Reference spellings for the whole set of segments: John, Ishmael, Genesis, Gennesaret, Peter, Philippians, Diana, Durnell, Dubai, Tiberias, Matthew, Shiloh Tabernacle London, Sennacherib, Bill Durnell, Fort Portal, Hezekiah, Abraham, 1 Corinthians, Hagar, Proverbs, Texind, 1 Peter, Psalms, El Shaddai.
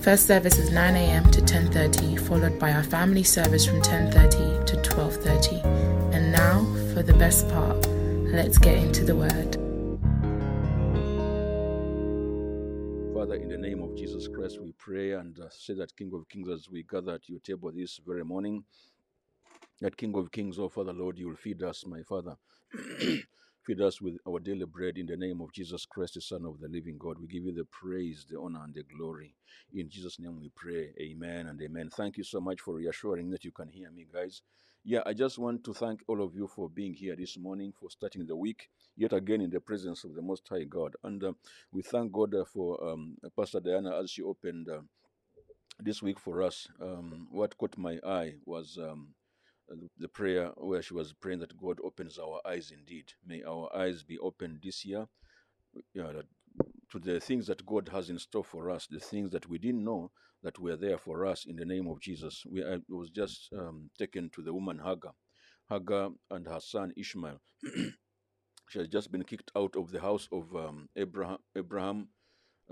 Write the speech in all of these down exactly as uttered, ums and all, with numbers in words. First service is nine a.m. to ten thirty, followed by our family service from ten thirty to twelve thirty. And now for the best part, let's get into the word. Father, in the name of Jesus Christ, we pray and say that King of Kings, as we gather at your table this very morning, that King of Kings, oh Father, Lord, you will feed us, my Father. Feed us with our daily bread in the name of Jesus Christ, the Son of the living God. We give you the praise, the honor, and the glory. In Jesus' name we pray. Amen and amen. Thank you so much for reassuring that you can hear me, guys. Yeah, I just want to thank all of you for being here this morning, for starting the week, yet again in the presence of the Most High God. And uh, we thank God uh, for um, Pastor Diana as she opened uh, this week for us. Um, what caught my eye was... Um, the prayer where she was praying that God opens our eyes indeed. May our eyes be opened this year uh, to the things that God has in store for us, the things that we didn't know that were there for us in the name of Jesus. We I was just um, taken to the woman Hagar. Hagar and her son Ishmael. She has just been kicked out of the house of um, Abraham, Abraham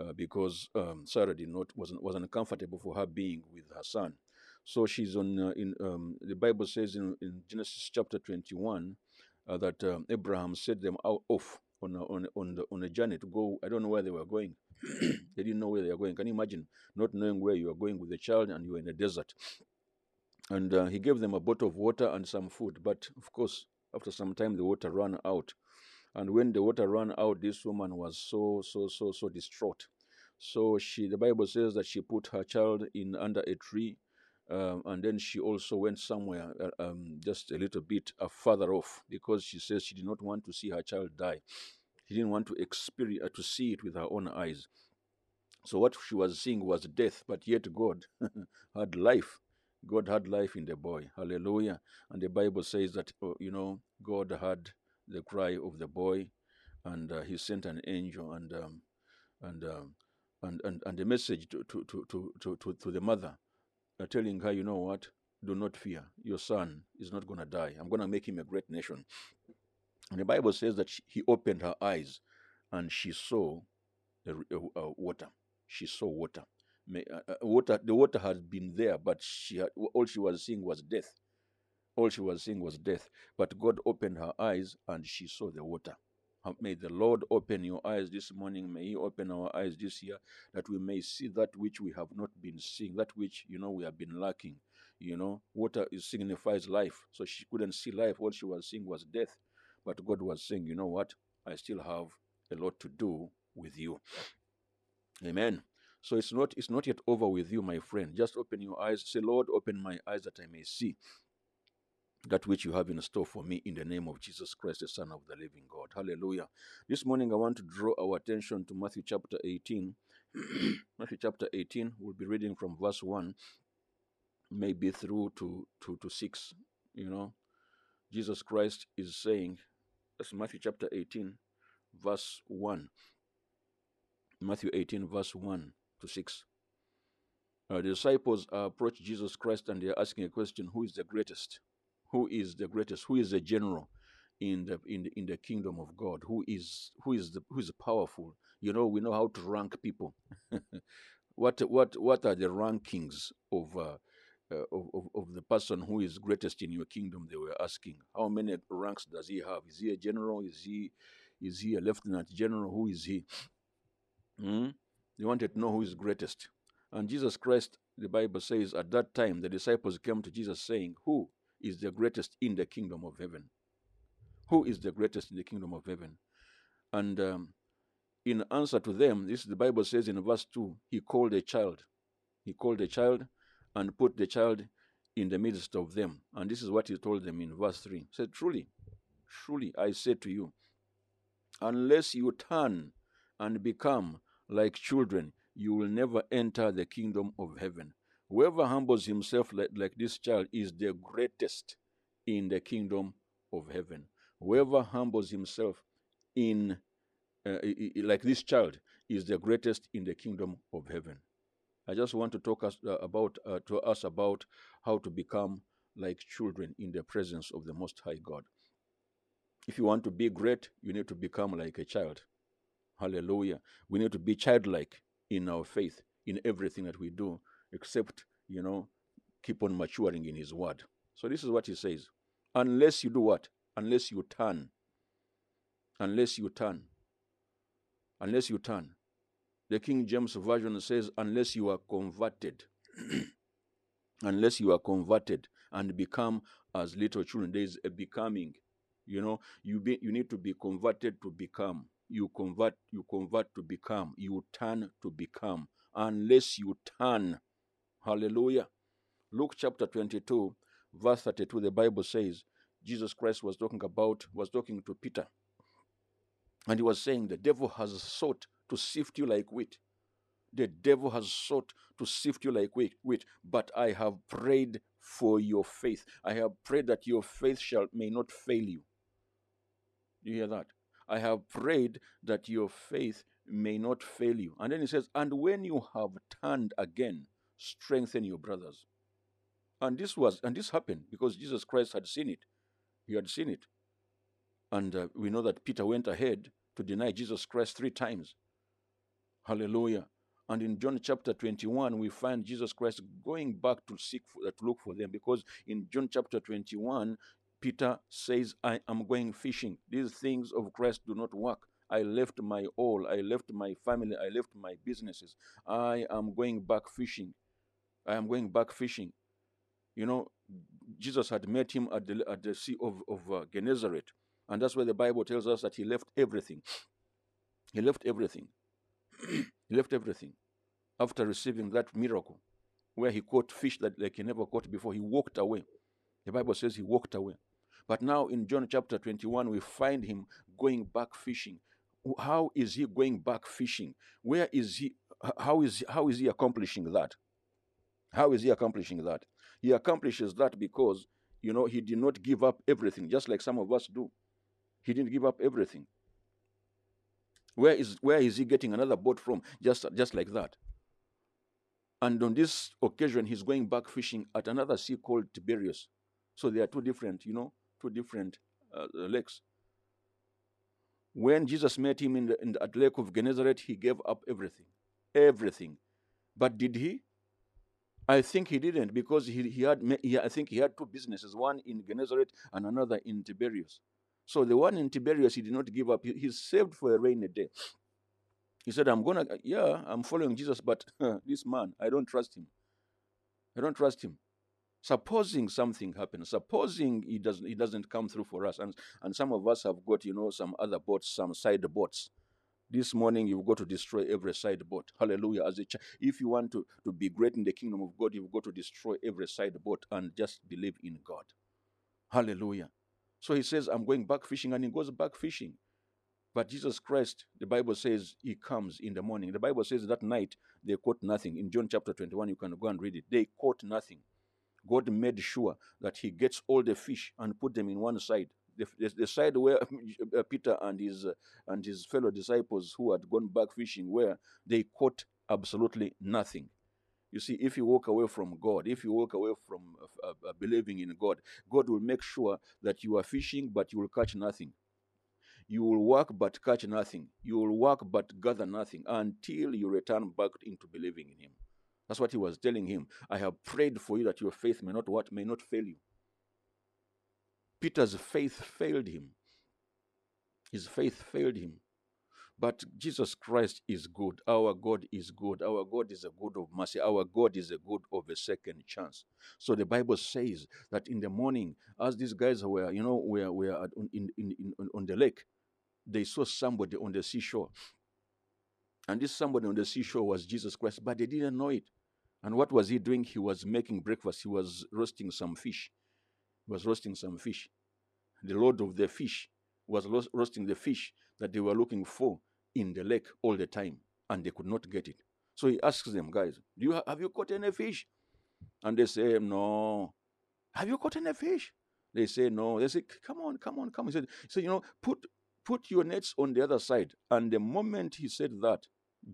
uh, because um, Sarah did not wasn't, was uncomfortable for her being with her son. So she's on, uh, in, um, the Bible says in, in Genesis chapter twenty-one uh, that um, Abraham set them out off on a, on, on, the, on a journey to go. I don't know where they were going. They didn't know where they were going. Can you imagine not knowing where you are going with a child and you are in a desert? And uh, he gave them a bottle of water and some food. But of course, after some time, the water ran out. And when the water ran out, this woman was so, so, so, so distraught. So she, the Bible says that she put her child in under a tree. Um, and then she also went somewhere uh, um, just a little bit uh, further off, because she says she did not want to see her child die. She didn't want to experience uh, to see it with her own eyes. So what she was seeing was death, but yet God had life. God had life in the boy. Hallelujah. And the Bible says that, uh, you know, God heard the cry of the boy, and uh, he sent an angel and um, and, um, and and and a message to to to to to, to the mother, telling her, you know what, do not fear, your son is not going to die. I'm going to make him a great nation. And the Bible says that she, he opened her eyes and she saw a, a, a water. She saw water. May, uh, water. The water had been there, but she had, all she was seeing was death. All she was seeing was death. But God opened her eyes and she saw the water. May the Lord open your eyes this morning. May he open our eyes this year, that we may see that which we have not been seeing, that which, you know, we have been lacking. You know, water is signifies life. So she couldn't see life. All she was seeing was death. But God was saying, you know what, I still have a lot to do with you. Amen. So it's not, it's not yet over with you, my friend. Just open your eyes. Say, Lord, open my eyes that I may see that which you have in store for me in the name of Jesus Christ, the Son of the living God. Hallelujah. This morning I want to draw our attention to Matthew chapter eighteen. Matthew chapter eighteen, we'll be reading from verse one, maybe through to, to, to six. You know, Jesus Christ is saying, that's Matthew chapter eighteen, verse one. Matthew eighteen, verse one to six. Uh, the disciples uh, approach Jesus Christ and they are asking a question, who is the greatest? Who is the greatest? Who is the general in the in the, in the kingdom of God? Who is who is the who is powerful? You know, we know how to rank people. what what what are the rankings of, uh, uh, of of the person who is greatest in your kingdom? They were asking. How many ranks does he have? Is he a general? Is he is he a lieutenant general? Who is he? Hmm? They wanted to know who is greatest. And Jesus Christ, the Bible says, at that time the disciples came to Jesus saying, who is the greatest in the kingdom of heaven? Who is the greatest in the kingdom of heaven? And um, in answer to them, this the Bible says in verse two, he called a child. He called a child and put the child in the midst of them. And this is what he told them in verse three. He said, truly, truly, I say to you, unless you turn and become like children, you will never enter the kingdom of heaven. Whoever humbles himself like, like this child is the greatest in the kingdom of heaven. Whoever humbles himself in uh, like this child is the greatest in the kingdom of heaven. I just want to talk us, uh, about uh, to us about how to become like children in the presence of the Most High God. If you want to be great, you need to become like a child. Hallelujah. We need to be childlike in our faith, in everything that we do, except, you know, keep on maturing in his word. So this is what he says. Unless you do what? Unless you turn. Unless you turn. Unless you turn. The King James Version says, unless you are converted. Unless you are converted and become as little children. There is a becoming. You know, you be, you need to be converted to become. You convert, you convert to become. You turn to become. Unless you turn. Hallelujah. Luke chapter twenty-two, verse thirty-two, the Bible says, Jesus Christ was talking about, was talking to Peter. And he was saying, the devil has sought to sift you like wheat. The devil has sought to sift you like wheat, wheat, but I have prayed for your faith. I have prayed that your faith shall may not fail you. You hear that? I have prayed that your faith may not fail you. And then he says, and when you have turned again, strengthen your brothers. And this was, and this happened because Jesus Christ had seen it. He had seen it. And uh, we know that Peter went ahead to deny Jesus Christ three times. Hallelujah. And in John chapter twenty-one, we find Jesus Christ going back to seek for, uh, to look for them, because in John chapter twenty-one, Peter says, I am going fishing. These things of Christ do not work. I left my all. I left my family. I left my businesses. I am going back fishing. I am going back fishing. You know, Jesus had met him at the, at the sea of, of uh, Gennesaret. And that's where the Bible tells us that he left everything. He left everything. He left everything. After receiving that miracle, where he caught fish that like he never caught before, he walked away. The Bible says he walked away. But now in John chapter twenty-one, we find him going back fishing. How is he going back fishing? Where is he? How is, how is he accomplishing that? How is he accomplishing that? He accomplishes that because, you know, he did not give up everything, just like some of us do. He didn't give up everything. Where is, where is he getting another boat from? Just, just like that. And on this occasion, he's going back fishing at another sea called Tiberias. So there are two different, you know, two different uh, lakes. When Jesus met him in the, in the at Lake of Gennesaret, he gave up everything. Everything. But did he? I think he didn't, because he, he had, he, I think he had two businesses, one in Gennesaret and another in Tiberias. So the one in Tiberias, he did not give up. He, he saved for a rainy day. He said, I'm going to, yeah, I'm following Jesus, but this man, I don't trust him. I don't trust him. Supposing something happens, supposing he doesn't, he doesn't come through for us. And, and some of us have got, you know, some other boats, some side boats. This morning, you've got to destroy every side boat. Hallelujah. As a ch- if you want to, to be great in the kingdom of God, you've got to destroy every side boat and just believe in God. Hallelujah. So he says, I'm going back fishing, and he goes back fishing. But Jesus Christ, the Bible says, he comes in the morning. The Bible says that night they caught nothing. In John chapter twenty-one, you can go and read it. They caught nothing. God made sure that he gets all the fish and put them in one side. The, the, the side where Peter and his uh, and his fellow disciples who had gone back fishing, where they caught absolutely nothing. You see, if you walk away from God, if you walk away from uh, uh, believing in God, God will make sure that you are fishing, but you will catch nothing. You will work, but catch nothing. You will work, but gather nothing, until you return back into believing in him. That's what he was telling him. I have prayed for you that your faith may not what? May not fail you. Peter's faith failed him. His faith failed him. But Jesus Christ is good. Our God is good. Our God is a God of mercy. Our God is a God of a second chance. So the Bible says that in the morning, as these guys were, you know, were, were in, in, in, on the lake, they saw somebody on the seashore. And this somebody on the seashore was Jesus Christ, but they didn't know it. And what was he doing? He was making breakfast. He was roasting some fish. He was roasting some fish. The Lord of the fish was roasting the fish that they were looking for in the lake all the time, and they could not get it. So he asks them, guys, do you ha have you caught any fish? And they say, no. Have you caught any fish? They say, no. They say, come on, come on, come on. He said, he said, you know, put, put your nets on the other side. And the moment he said that,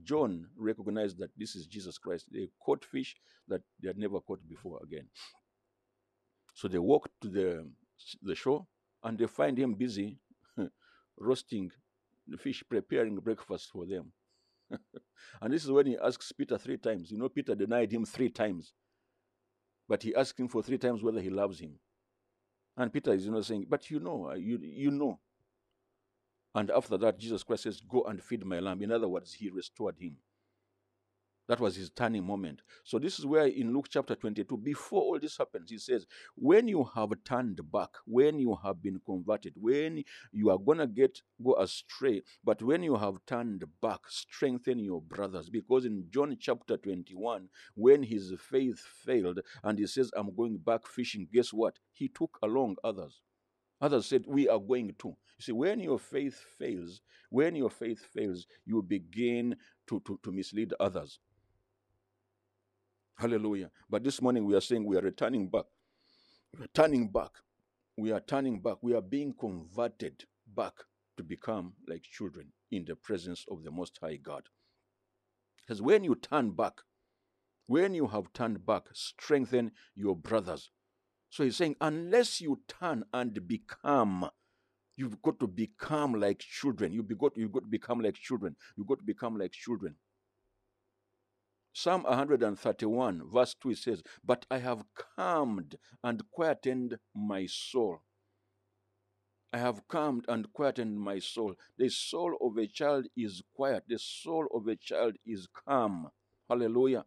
John recognized that this is Jesus Christ. They caught fish that they had never caught before again. So they walked to the, the shore, and they find him busy roasting the fish, preparing breakfast for them. And this is when he asks Peter three times. You know, Peter denied him three times. But he asked him for three times whether he loves him. And Peter is, you know, saying, but you know, you, you know. And after that, Jesus Christ says, go and feed my lamb. In other words, he restored him. That was his turning moment. So this is where in Luke chapter twenty-two, before all this happens, he says, when you have turned back, when you have been converted, when you are going to get go astray, but when you have turned back, strengthen your brothers. Because in John chapter twenty-one, when his faith failed and he says, I'm going back fishing, guess what? He took along others. Others said, we are going to. You see, when your faith fails, when your faith fails, you begin to, to, to mislead others. Hallelujah. But this morning we are saying we are returning back. We are turning back. We are turning back. We are being converted back to become like children in the presence of the Most High God. Because when you turn back, when you have turned back, strengthen your brothers. So he's saying unless you turn and become, you've got to become like children. You've got, you've got to become like children. You've got to become like children. Psalm one hundred thirty-one, verse two, it says, but I have calmed and quietened my soul. I have calmed and quietened my soul. The soul of a child is quiet. The soul of a child is calm. Hallelujah.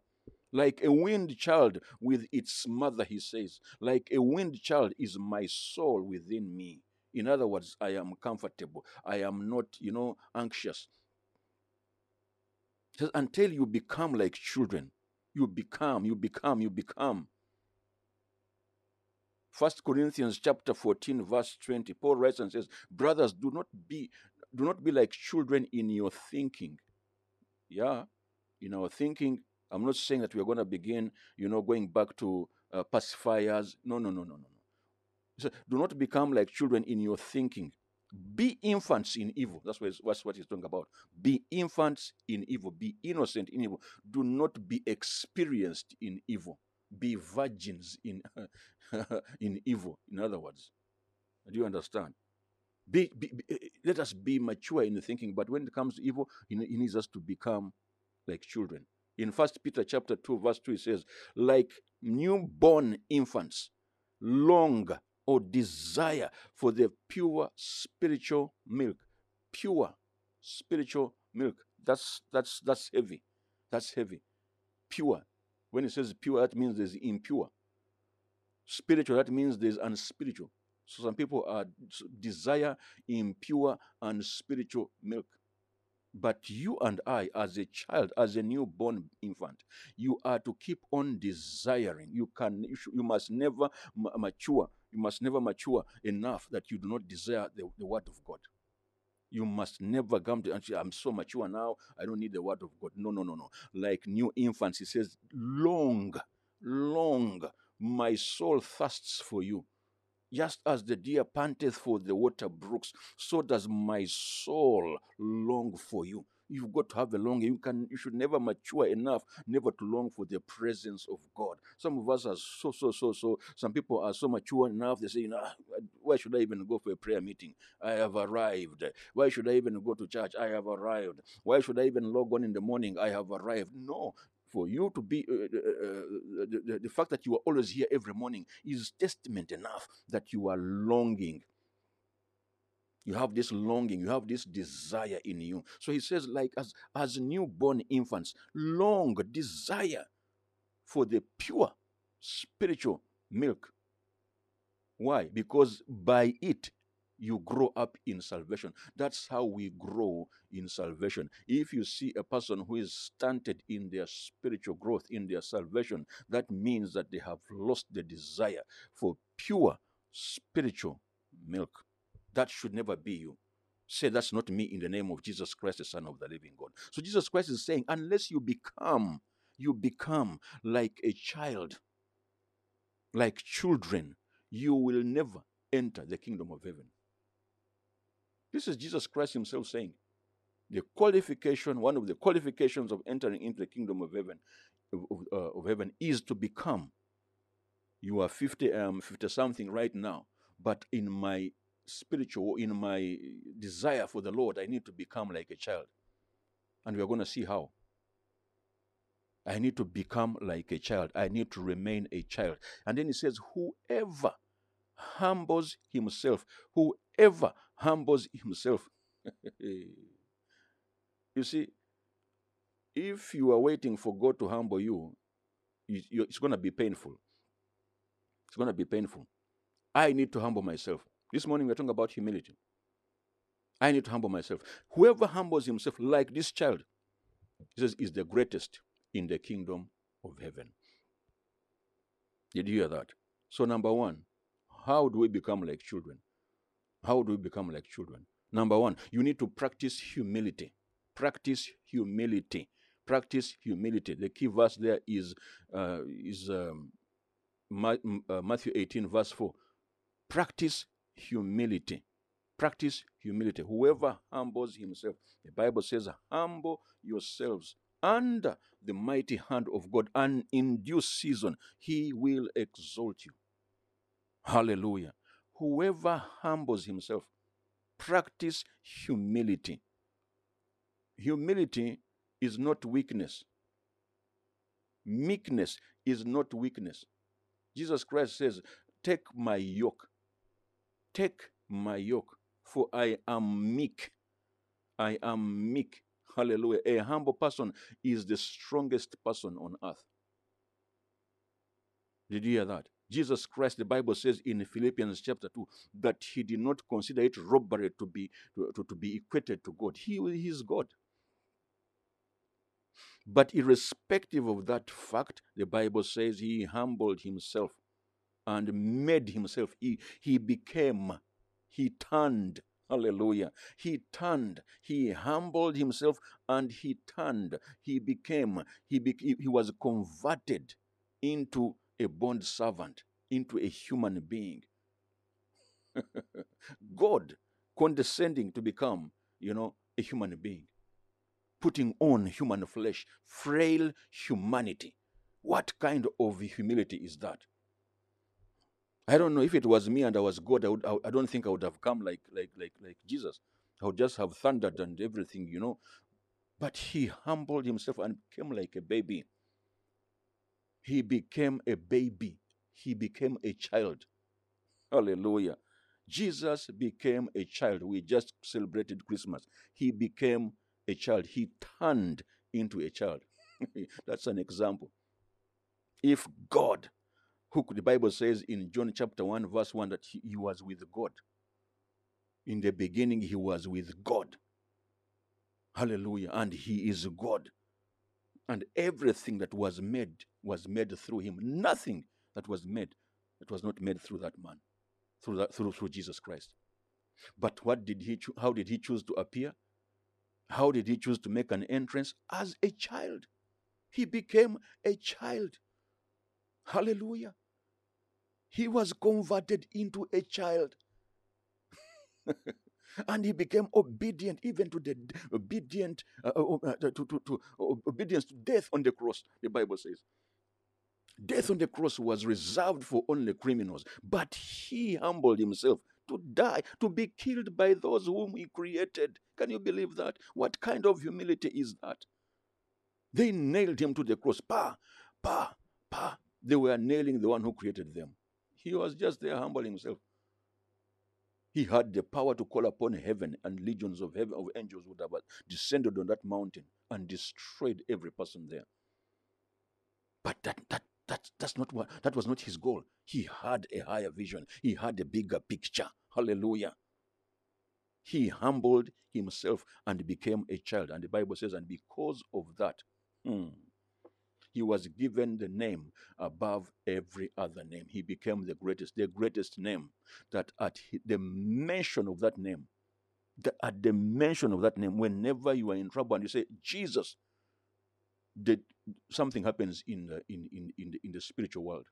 Like a wind child with its mother, he says, like a wind child is my soul within me. In other words, I am comfortable. I am not, you know, anxious. Until you become like children, you become, you become, you become. First Corinthians chapter fourteen, verse twenty, Paul writes and says, brothers, do not be, do not be like children in your thinking. Yeah, in our thinking, I'm not saying that we're going to begin, you know, going back to uh, pacifiers. No, no, no, no, no. So do not become like children in your thinking. Be infants in evil. That's what, that's what he's talking about. Be infants in evil. Be innocent in evil. Do not be experienced in evil. Be virgins in, in evil, in other words. Do you understand? Be, be, be, let us be mature in the thinking, but when it comes to evil, he, he needs us to become like children. In First Peter chapter two, verse two, it says, like newborn infants, long or desire for the pure spiritual milk. Pure spiritual milk. That's, that's, that's heavy. That's heavy. Pure. When it says pure, that means there's impure. Spiritual, that means there's unspiritual. So some people are, desire impure and spiritual milk. But you and I, as a child, as a newborn infant, you are to keep on desiring. You, can, you, you must never ma mature. You must never mature enough that you do not desire the, the word of God. You must never come to, actually, I'm so mature now, I don't need the word of God. No, no, no, no. Like new infants, he says, long, long, my soul thirsts for you. Just as the deer panteth for the water brooks, so does my soul long for you. You've got to have a longing. You can, you should never mature enough, never to long for the presence of God. Some of us are so, so, so, so. Some people are so mature enough, they say, you know, why should I even go for a prayer meeting? I have arrived. Why should I even go to church? I have arrived. Why should I even log on in the morning? I have arrived. No. For you to be, uh, uh, uh, the, the, the fact that you are always here every morning is testament enough that you are longing. You have this longing, you have this desire in you. So he says, like as, as newborn infants, long desire for the pure spiritual milk. Why? Because by it, you grow up in salvation. That's how we grow in salvation. If you see a person who is stunted in their spiritual growth, in their salvation, that means that they have lost the desire for pure spiritual milk. That should never be you. Say, that's not me, in the name of Jesus Christ, the Son of the living God. So Jesus Christ is saying, unless you become, you become like a child, like children, you will never enter the kingdom of heaven. This is Jesus Christ himself saying, the qualification, one of the qualifications of entering into the kingdom of heaven, of, uh, of heaven is to become. You are fifty, um, fifty something right now, but in my spiritual, in my desire for the Lord, I need to become like a child. And we are going to see how. I need to become like a child. I need to remain a child. And then he says, whoever humbles himself, whoever humbles himself. You see, if you are waiting for God to humble you, it's going to be painful. It's going to be painful. I need to humble myself. This morning we're talking about humility. I need to humble myself. Whoever humbles himself like this child, he says, is the greatest in the kingdom of heaven. Did you hear that? So number one, how do we become like children? How do we become like children? Number one, you need to practice humility. Practice humility. Practice humility. The key verse there is, uh, is um, Ma uh, Matthew eighteen verse four. Practice humility. Practice humility. Whoever humbles himself, the Bible says, humble yourselves under the mighty hand of God, and in due season he will exalt you. Hallelujah. Whoever humbles himself, practice humility. Humility is not weakness. Meekness is not weakness. Jesus Christ says, take my yoke. Take my yoke, for I am meek. I am meek. Hallelujah. A humble person is the strongest person on earth. Did you hear that? Jesus Christ, the Bible says in Philippians chapter two, that he did not consider it robbery to be, to, to, to be equated to God. He, he is God. But irrespective of that fact, the Bible says he humbled himself and made himself. He, he became, he turned, hallelujah. He turned, he humbled himself and he turned. He became, he, be, he was converted into a bond servant, into a human being. God condescending to become, you know, a human being. Putting on human flesh, frail humanity. What kind of humility is that? I don't know. If it was me and I was God, I, would, I, I don't think I would have come like, like, like, like Jesus. I would just have thundered and everything, you know. But he humbled himself and became like a baby. He became a baby. He became a child. Hallelujah. Jesus became a child. We just celebrated Christmas. He became a child. He turned into a child. That's an example. If God, who the Bible says in John chapter one verse one that he, he was with God. In the beginning he was with God. Hallelujah. And he is God. And everything that was made was made through him. Nothing that was made that was not made through that man, through that, through, through Jesus Christ. But what did he how did he choose to appear? How did he choose to make an entrance? As a child. He became a child. Hallelujah. He was converted into a child. And he became obedient, even to the obedient, uh, uh, to, to, to obedience to death on the cross, the Bible says. Death on the cross was reserved for only criminals, but he humbled himself to die, to be killed by those whom he created. Can you believe that? What kind of humility is that? They nailed him to the cross. Pa, pa, pa. They were nailing the one who created them. He was just there humble himself. He had the power to call upon heaven, and legions of heaven of angels would have descended on that mountain and destroyed every person there. But that that that that's not what that was not his goal. He had a higher vision. He had a bigger picture. Hallelujah. He humbled himself and became a child. And the Bible says, and because of that, hmm, he was given the name above every other name. He became the greatest, the greatest name, that at the mention of that name, the, at the mention of that name, whenever you are in trouble and you say, Jesus, the, something happens in the, in, in, in, the, in the spiritual world.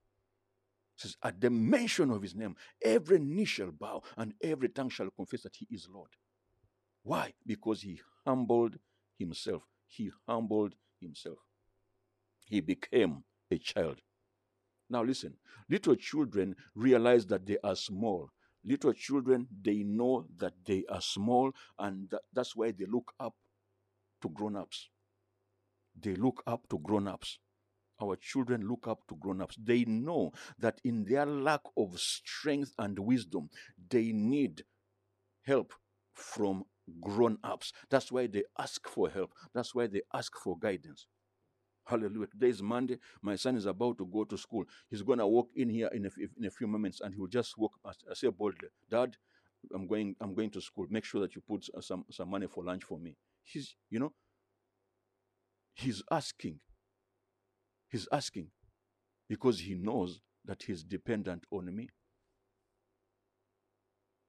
It says, at the mention of his name, every knee shall bow and every tongue shall confess that he is Lord. Why? Because he humbled himself. He humbled himself. He became a child. Now listen, little children realize that they are small. Little children, they know that they are small, and th- that's why they look up to grown-ups. They look up to grown-ups. Our children look up to grown-ups. They know that in their lack of strength and wisdom, they need help from grown-ups. That's why they ask for help. That's why they ask for guidance. Hallelujah. Today is Monday. My son is about to go to school. He's going to walk in here in a, in a few moments, and he'll just walk. I say boldly, Dad, I'm going, I'm going to school. Make sure that you put some, some money for lunch for me. He's, you know, he's asking. He's asking because he knows that he's dependent on me.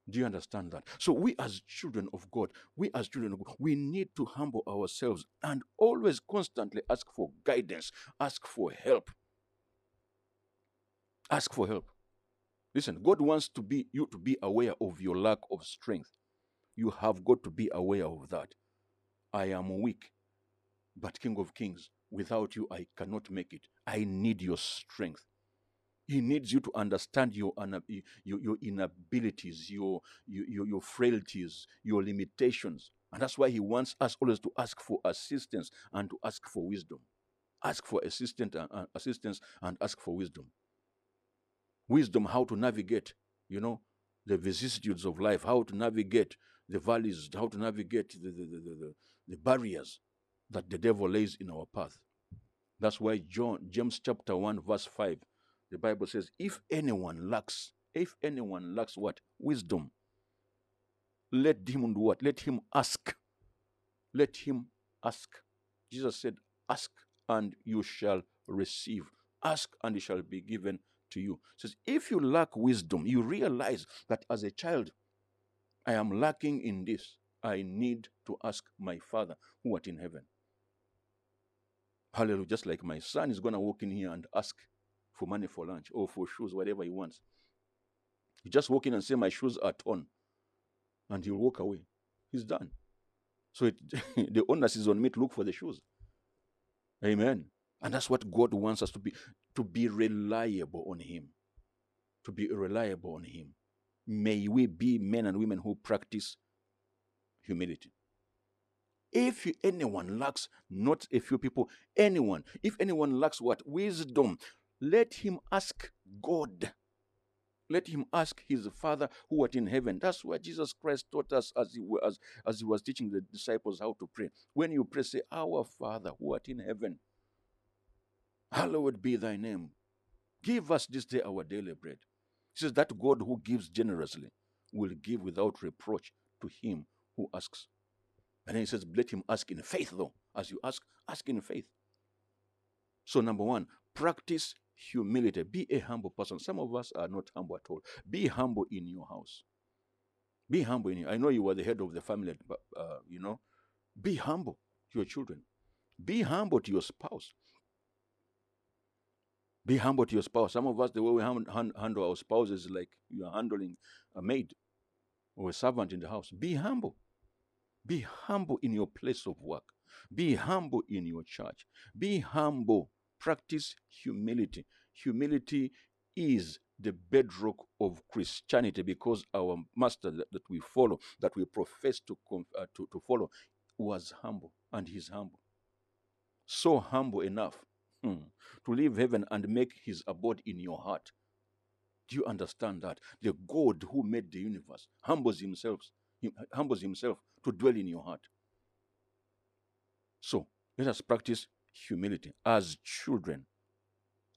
Do you understand that? So we as children of God, we as children of God, we need to humble ourselves and always constantly ask for guidance, ask for help. Ask for help. Listen, God wants to be you to be aware of your lack of strength. You have got to be aware of that. I am weak, but King of Kings, without you, I cannot make it. I need your strength. He needs you to understand your, your, your inabilities, your, your, your frailties, your limitations. And that's why he wants us always to ask for assistance and to ask for wisdom. Ask for assistance and ask for wisdom. Wisdom, how to navigate, you know, the vicissitudes of life, how to navigate the valleys, how to navigate the, the, the, the, the barriers that the devil lays in our path. That's why John, James chapter one, verse five, the Bible says, if anyone lacks, if anyone lacks what? Wisdom. Let him do what? Let him ask. Let him ask. Jesus said, ask and you shall receive. Ask and it shall be given to you. It says, if you lack wisdom, you realize that as a child, I am lacking in this. I need to ask my Father who art in heaven. Hallelujah. Just like my son is going to walk in here and ask for money for lunch or for shoes, whatever he wants. You just walk in and say, my shoes are torn. And he'll walk away. He's done. So it, the onus is on me to look for the shoes. Amen. And that's what God wants us to be, to be reliable on him. To be reliable on him. May we be men and women who practice humility. If anyone lacks, not a few people, anyone, if anyone lacks what? Wisdom. Let him ask God. Let him ask his Father who art in heaven. That's why Jesus Christ taught us as he, as, as he was teaching the disciples how to pray. When you pray, say, our Father who art in heaven, hallowed be thy name. Give us this day our daily bread. He says that God who gives generously will give without reproach to him who asks. And then he says, let him ask in faith though. As you ask, ask in faith. So number one, practice humility. Be a humble person. Some of us are not humble at all. Be humble in your house. Be humble in your. I know you were the head of the family, but uh, you know, be humble to your children. Be humble to your spouse. Be humble to your spouse. Some of us, the way we hand, hand, handle our spouses is like you are handling a maid or a servant in the house. Be humble. Be humble in your place of work. Be humble in your church. Be humble. Practice humility. Humility is the bedrock of Christianity because our master that, that we follow, that we profess to, uh, to, to follow, was humble, and he's humble. So humble enough mm, to leave heaven and make his abode in your heart. Do you understand that? The God who made the universe humbles himself, hum, humbles himself to dwell in your heart. So, let us practice humility as children.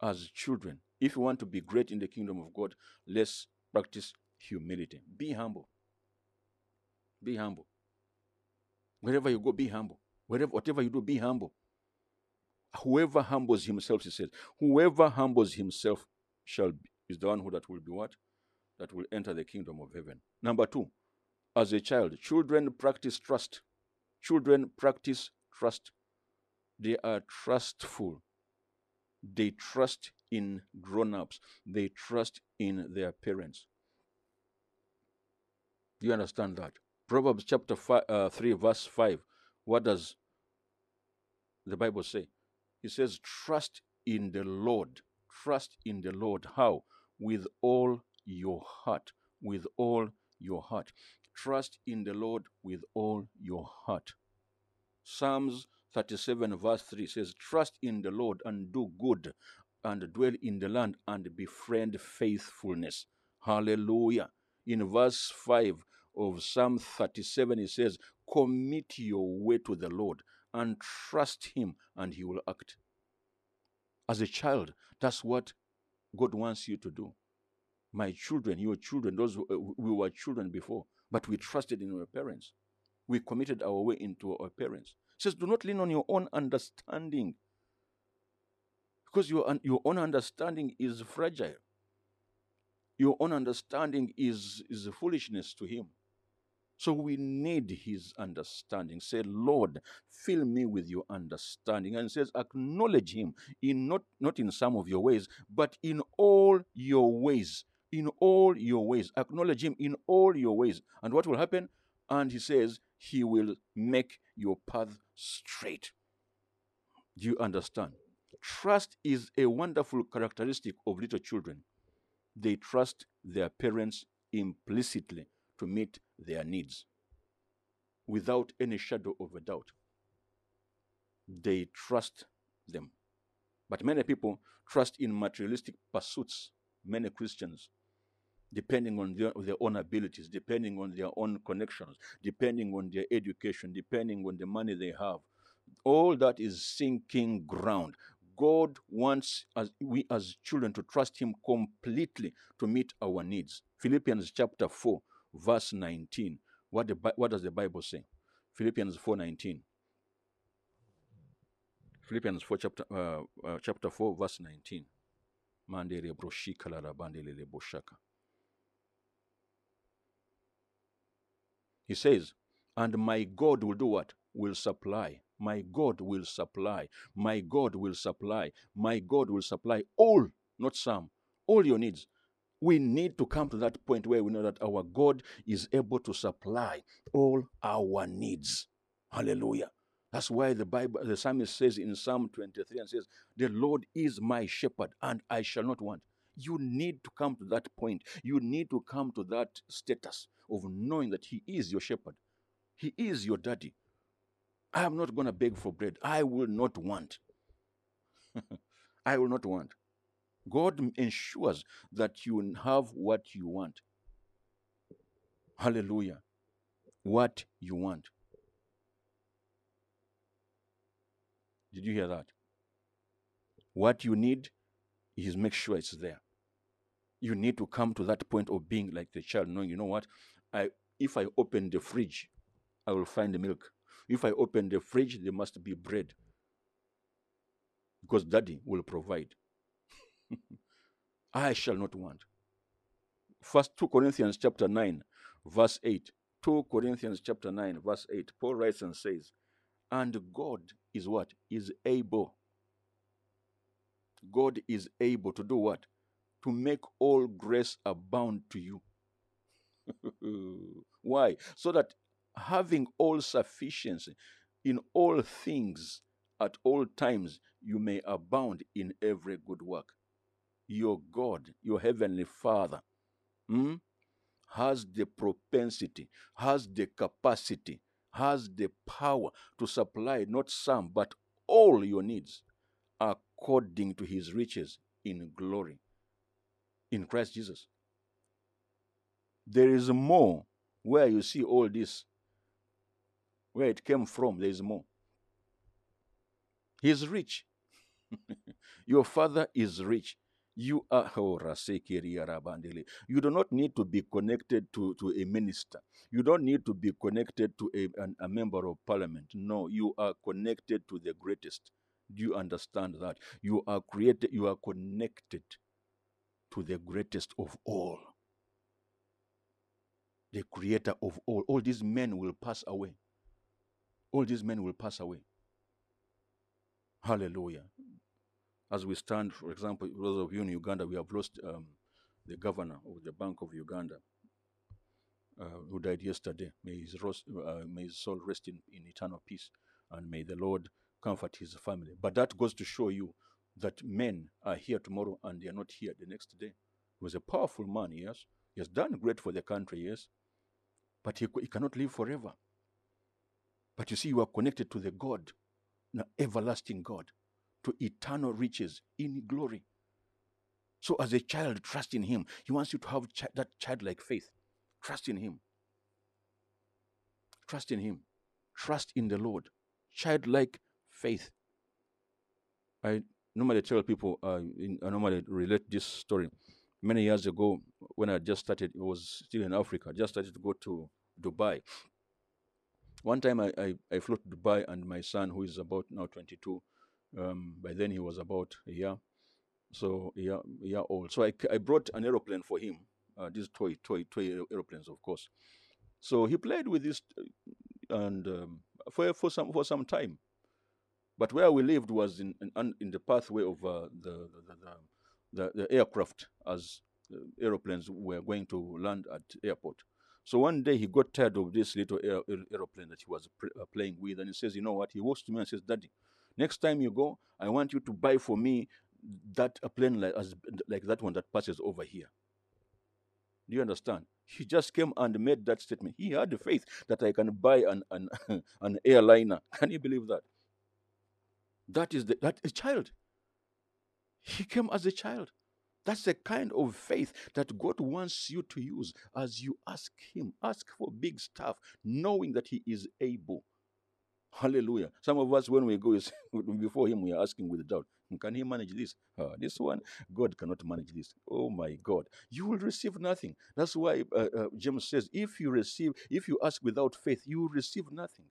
As children, if you want to be great in the kingdom of God, let's practice humility. Be humble. Be humble. Wherever you go, be humble. Wherever, whatever you do, be humble. Whoever humbles himself, he says, whoever humbles himself shall be, is the one who that will be what? That will enter the kingdom of heaven. Number two, as a child. Children practice trust. Children practice trust. They are trustful. They trust in grown-ups. They trust in their parents. Do you understand that? Proverbs chapter five, uh, three, verse five. What does the Bible say? It says, trust in the Lord. Trust in the Lord. How? With all your heart. With all your heart. Trust in the Lord with all your heart. Psalms thirty-seven verse three says, trust in the Lord and do good and dwell in the land and befriend faithfulness. Hallelujah. In verse five of Psalm thirty-seven, it says, commit your way to the Lord and trust him and he will act. As a child, that's what God wants you to do. My children, your children, those who, uh, we were children before, but we trusted in our parents. We committed our way into our parents. It says, do not lean on your own understanding, because your, un your own understanding is fragile. Your own understanding is, is foolishness to him. So we need his understanding. Say, Lord, fill me with your understanding. And it says, acknowledge him, in not, not in some of your ways, but in all your ways. In all your ways. Acknowledge him in all your ways. And what will happen? And he says, he will make your path straight. Do you understand? Trust is a wonderful characteristic of little children. They trust their parents implicitly to meet their needs without any shadow of a doubt. They trust them. But many people trust in materialistic pursuits, many Christians, depending on their, their own abilities, depending on their own connections, depending on their education, depending on the money they have. All that is sinking ground. God wants as we as children to trust him completely to meet our needs. Philippians chapter four, verse nineteen. What, the, what does the Bible say? Philippians four, nineteen. Philippians four, chapter, uh, uh, chapter four, verse nineteen. Mandere broshika larabandelele boshaka. He says, and my God will do what? Will supply. My God will supply. My God will supply. My God will supply all, not some, all your needs. We need to come to that point where we know that our God is able to supply all our needs. Hallelujah. That's why the Bible, the psalmist says in Psalm twenty-three and says, the Lord is my shepherd and I shall not want. You need to come to that point. You need to come to that status of knowing that he is your shepherd. He is your daddy. I am not going to beg for bread. I will not want. I will not want. God ensures that you have what you want. Hallelujah. What you want. Did you hear that? What you need is make sure it's there. You need to come to that point of being like the child, knowing, you know what? I, if I open the fridge, I will find the milk. If I open the fridge, there must be bread, because daddy will provide. I shall not want. First, two Corinthians chapter nine, verse eight. two Corinthians chapter nine, verse eight. Paul writes and says, and God is what? Is able. God is able to do what? To make all grace abound to you. Why? So that having all sufficiency in all things at all times, you may abound in every good work. Your God, your heavenly Father, hmm, has the propensity, has the capacity, has the power to supply not some, but all your needs according to his riches in glory in Christ Jesus. There is more where you see all this. Where it came from, there is more. He is rich. Your Father is rich. You are, you do not need to be connected to, to a minister. You don't need to be connected to a, an, a member of parliament. No, you are connected to the greatest. Do you understand that? You are created, you are connected to the greatest of all. the creator of all. All these men will pass away. All these men will pass away. Hallelujah. As we stand, for example, those of you in Uganda, we have lost um, the governor of the Bank of Uganda, uh, who died yesterday. May his, roast, uh, may his soul rest in, in eternal peace, and may the Lord comfort his family. But that goes to show you that men are here tomorrow and they are not here the next day. He was a powerful man, yes. He has done great for the country, yes. But he, he cannot live forever. But you see, you are connected to the God, an everlasting God, to eternal riches in glory. So as a child, trust in him. He wants you to have chi- that childlike faith. Trust in him. Trust in him. Trust in the Lord. Childlike faith. I normally tell people, uh, in, I normally relate this story. Many years ago, when I just started, it was still in Africa, just started to go to Dubai. One time I, I, I flew to Dubai, and my son, who is about now twenty-two, Um, by then he was about a year, so a year, a year old. So I, I brought an aeroplane for him, uh, these toy, toy, toy aeroplanes, of course. So he played with this, and um, for for some for some time. But where we lived was in in, in the pathway of uh, the, the, the, the the aircraft, as aeroplanes were going to land at airport. So one day he got tired of this little aer aeroplane that he was pr uh, playing with, and he says, "You know what?" He walks to me and says, "Daddy, next time you go, I want you to buy for me that a plane like, as, like that one that passes over here." Do you understand? He just came and made that statement. He had the faith that I can buy an an, an airliner. Can you believe that? That is the, that a child. He came as a child. That's the kind of faith that God wants you to use as you ask him. Ask for big stuff, knowing that he is able. Hallelujah. Some of us, when we go is, before him, we are asking with doubt. Can he manage this? Uh, this one? God cannot manage this. Oh my God. You will receive nothing. That's why uh, uh, James says, if you receive, if you ask without faith, you will receive nothing.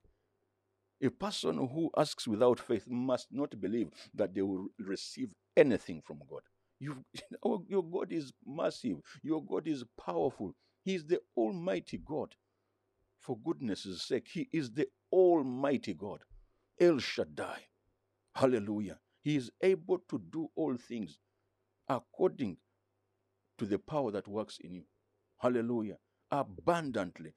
A person who asks without faith must not believe that they will receive anything from God. You, your God is massive. Your God is powerful. He is the Almighty God. For goodness' sake, he is the Almighty God, El Shaddai. Hallelujah. He is able to do all things according to the power that works in you. Hallelujah. Abundantly,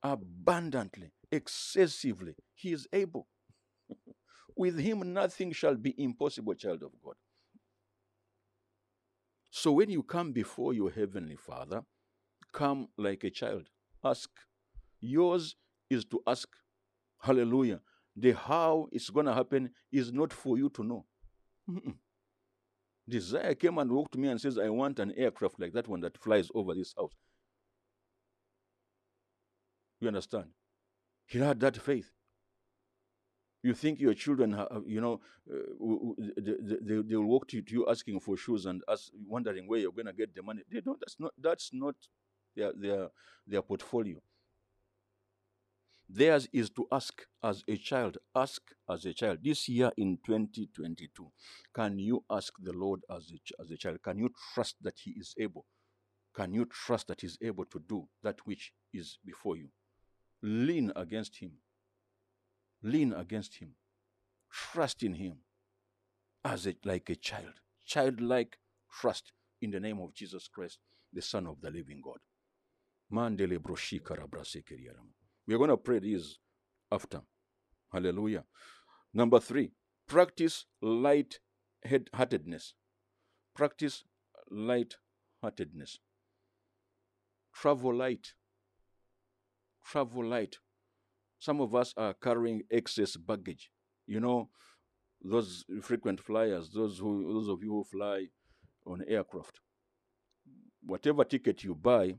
abundantly, excessively, he is able. With him, nothing shall be impossible, child of God. So when you come before your Heavenly Father, come like a child. Ask. Yours is to ask. Hallelujah. The how it's going to happen is not for you to know. Mm-mm. Desire came and walked to me and says, "I want an aircraft like that one that flies over this house." You understand? He had that faith. You think your children, have, you know, uh, they, they, they will walk to you asking for shoes and ask, wondering where you're going to get the money. They don't, that's not, that's not their, their, their portfolio. Theirs is to ask as a child. Ask as a child. This year in twenty twenty-two, can you ask the Lord as a, as a child? Can you trust that he is able? Can you trust that he is able to do that which is before you? Lean against him. Lean against him. Trust in him as a, like a child. Childlike trust in the name of Jesus Christ, the Son of the living God. Mandele broshika rabrase keriaram. We're going to pray this after. Hallelujah. Number three, practice light-heartedness. Practice light-heartedness. Travel light. Travel light. Some of us are carrying excess baggage. You know, those frequent flyers, those who, those of you who fly on aircraft, whatever ticket you buy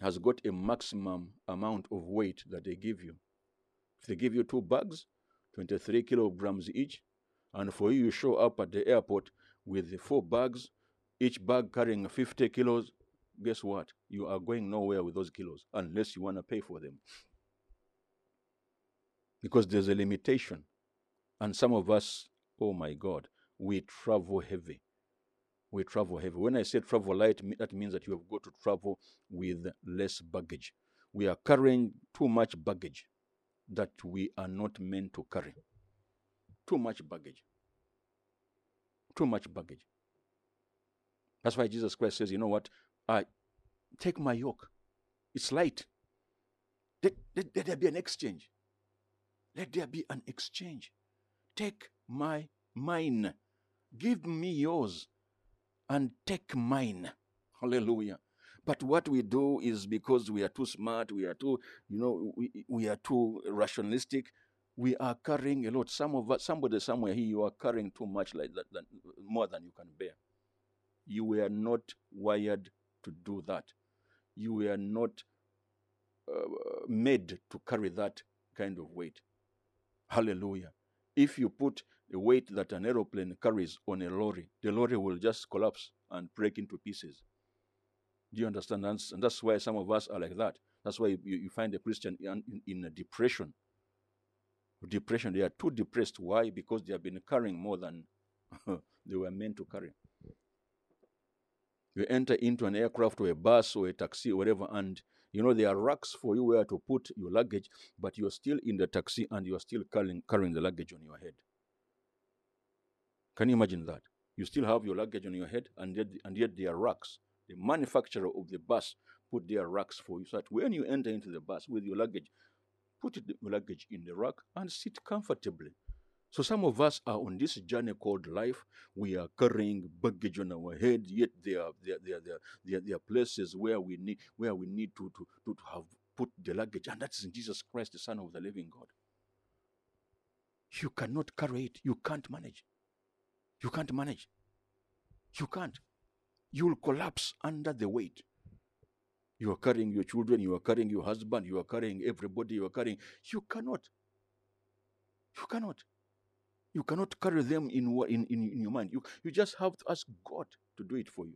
has got a maximum amount of weight that they give you. If they give you two bags, twenty-three kilograms each, and for you, you show up at the airport with four bags, each bag carrying fifty kilos, guess what? You are going nowhere with those kilos unless you want to pay for them. Because there's a limitation. And some of us, oh my God, we travel heavy. we travel heavy. When I say travel light, that means that you have got to travel with less baggage. We are carrying too much baggage that we are not meant to carry. Too much baggage. Too much baggage. That's why Jesus Christ says, you know what? I take my yoke. It's light. Let, let, let there be an exchange. Let there be an exchange. Take my mine. Give me yours and take mine. Hallelujah. But what we do is, because we are too smart, we are too, you know, we, we are too rationalistic, we are carrying a lot. Some of us, somebody somewhere here, you are carrying too much, like that, than, more than you can bear. You were not wired to do that. You were not uh, made to carry that kind of weight. Hallelujah. If you put the weight that an aeroplane carries on a lorry, the lorry will just collapse and break into pieces. Do you understand? And that's why some of us are like that. That's why you, you find a Christian in, in a depression. Depression. They are too depressed. Why? Because they have been carrying more than they were meant to carry. You enter into an aircraft or a bus or a taxi or whatever, and you know there are racks for you where to put your luggage, but you're still in the taxi and you're still carrying, carrying the luggage on your head. Can you imagine that? You still have your luggage on your head, and yet, and yet there are racks. The manufacturer of the bus put their racks for you, so that when you enter into the bus with your luggage, put your luggage in the rack and sit comfortably. So some of us are on this journey called life. We are carrying baggage on our head, yet there are, there, there, there, there, there are places where we need, where we need to, to, to have put the luggage, and that's in Jesus Christ, the Son of the living God. You cannot carry it. You can't manage. You can't manage. You can't. You will collapse under the weight. You are carrying your children, you are carrying your husband, you are carrying everybody, you are carrying. You cannot. You cannot. You cannot carry them in, in, in your mind. You, you just have to ask God to do it for you.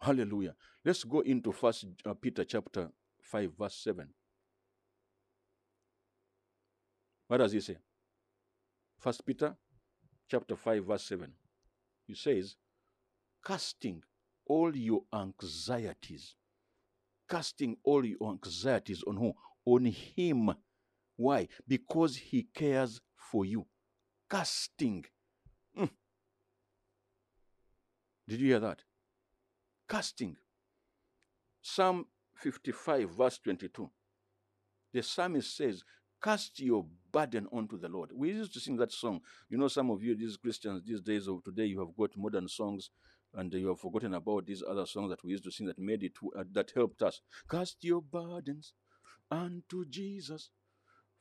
Hallelujah. Let's go into First Peter chapter five, verse seven. What does he say? First Peter chapter five, verse seven. He says, casting all your anxieties. Casting all your anxieties on who? On him. Why? Because he cares for you. Casting. Mm. Did you hear that? Casting. Psalm fifty-five, verse twenty-two. The psalmist says, cast your burden onto the Lord. We used to sing that song. You know, some of you, these Christians, these days of today, you have got modern songs, and you have forgotten about these other songs that we used to sing that made it, uh, that helped us. Cast your burdens unto Jesus,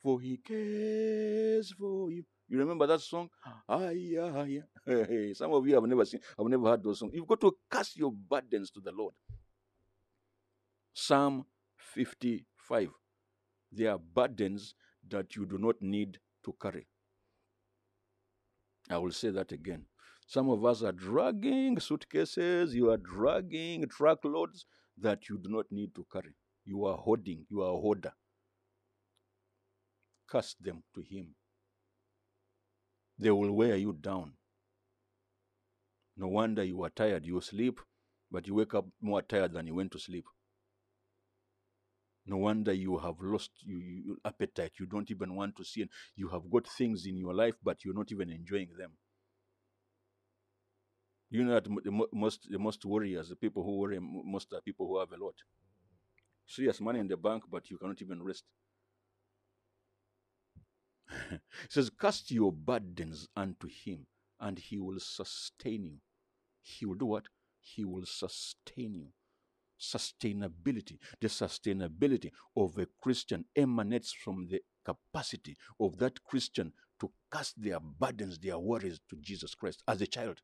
for he cares for you. You remember that song? Ay, ay, ay. Some of you have never seen, have never heard those songs. You've got to cast your burdens to the Lord. Psalm fifty-five. There are burdens that you do not need to carry. I will say that again. Some of us are dragging suitcases, you are dragging truckloads that you do not need to carry. You are hoarding, you are a hoarder. Cast them to him. They will wear you down. No wonder you are tired. You sleep, but you wake up more tired than you went to sleep. No wonder you have lost your you, appetite. You don't even want to see it. You have got things in your life, but you're not even enjoying them. You know that the most, the most worriers, the people who worry most are people who have a lot. Serious money in the bank, but you cannot even rest. It says, cast your burdens unto him, and he will sustain you. He will do what? He will sustain you. Sustainability. The sustainability of a Christian emanates from the capacity of that Christian to cast their burdens, their worries to Jesus Christ as a child.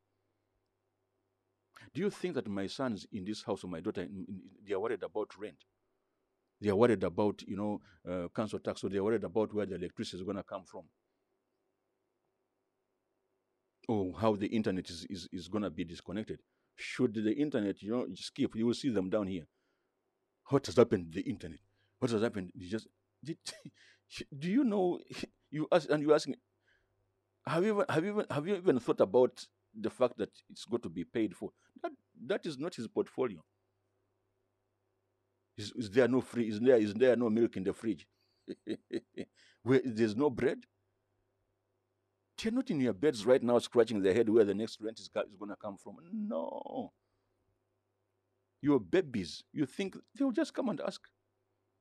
Do you think that my sons in this house or my daughter, in, in, they are worried about rent? They are worried about, you know, uh, council tax, or they are worried about where the electricity is going to come from, or how the internet is, is, is going to be disconnected. Should the internet, you know, skip, you will see them down here. What has happened to the internet? What has happened? You just, did, do you know, you ask, and you're asking, have you, even, have, you even, have you even thought about the fact that it's got to be paid for. That, that is not his portfolio. Is, is there no free? Is there is there no milk in the fridge? Where there's no bread? They're not in your beds right now scratching their head where the next rent is, is going to come from. No. Your babies, you think they'll just come and ask,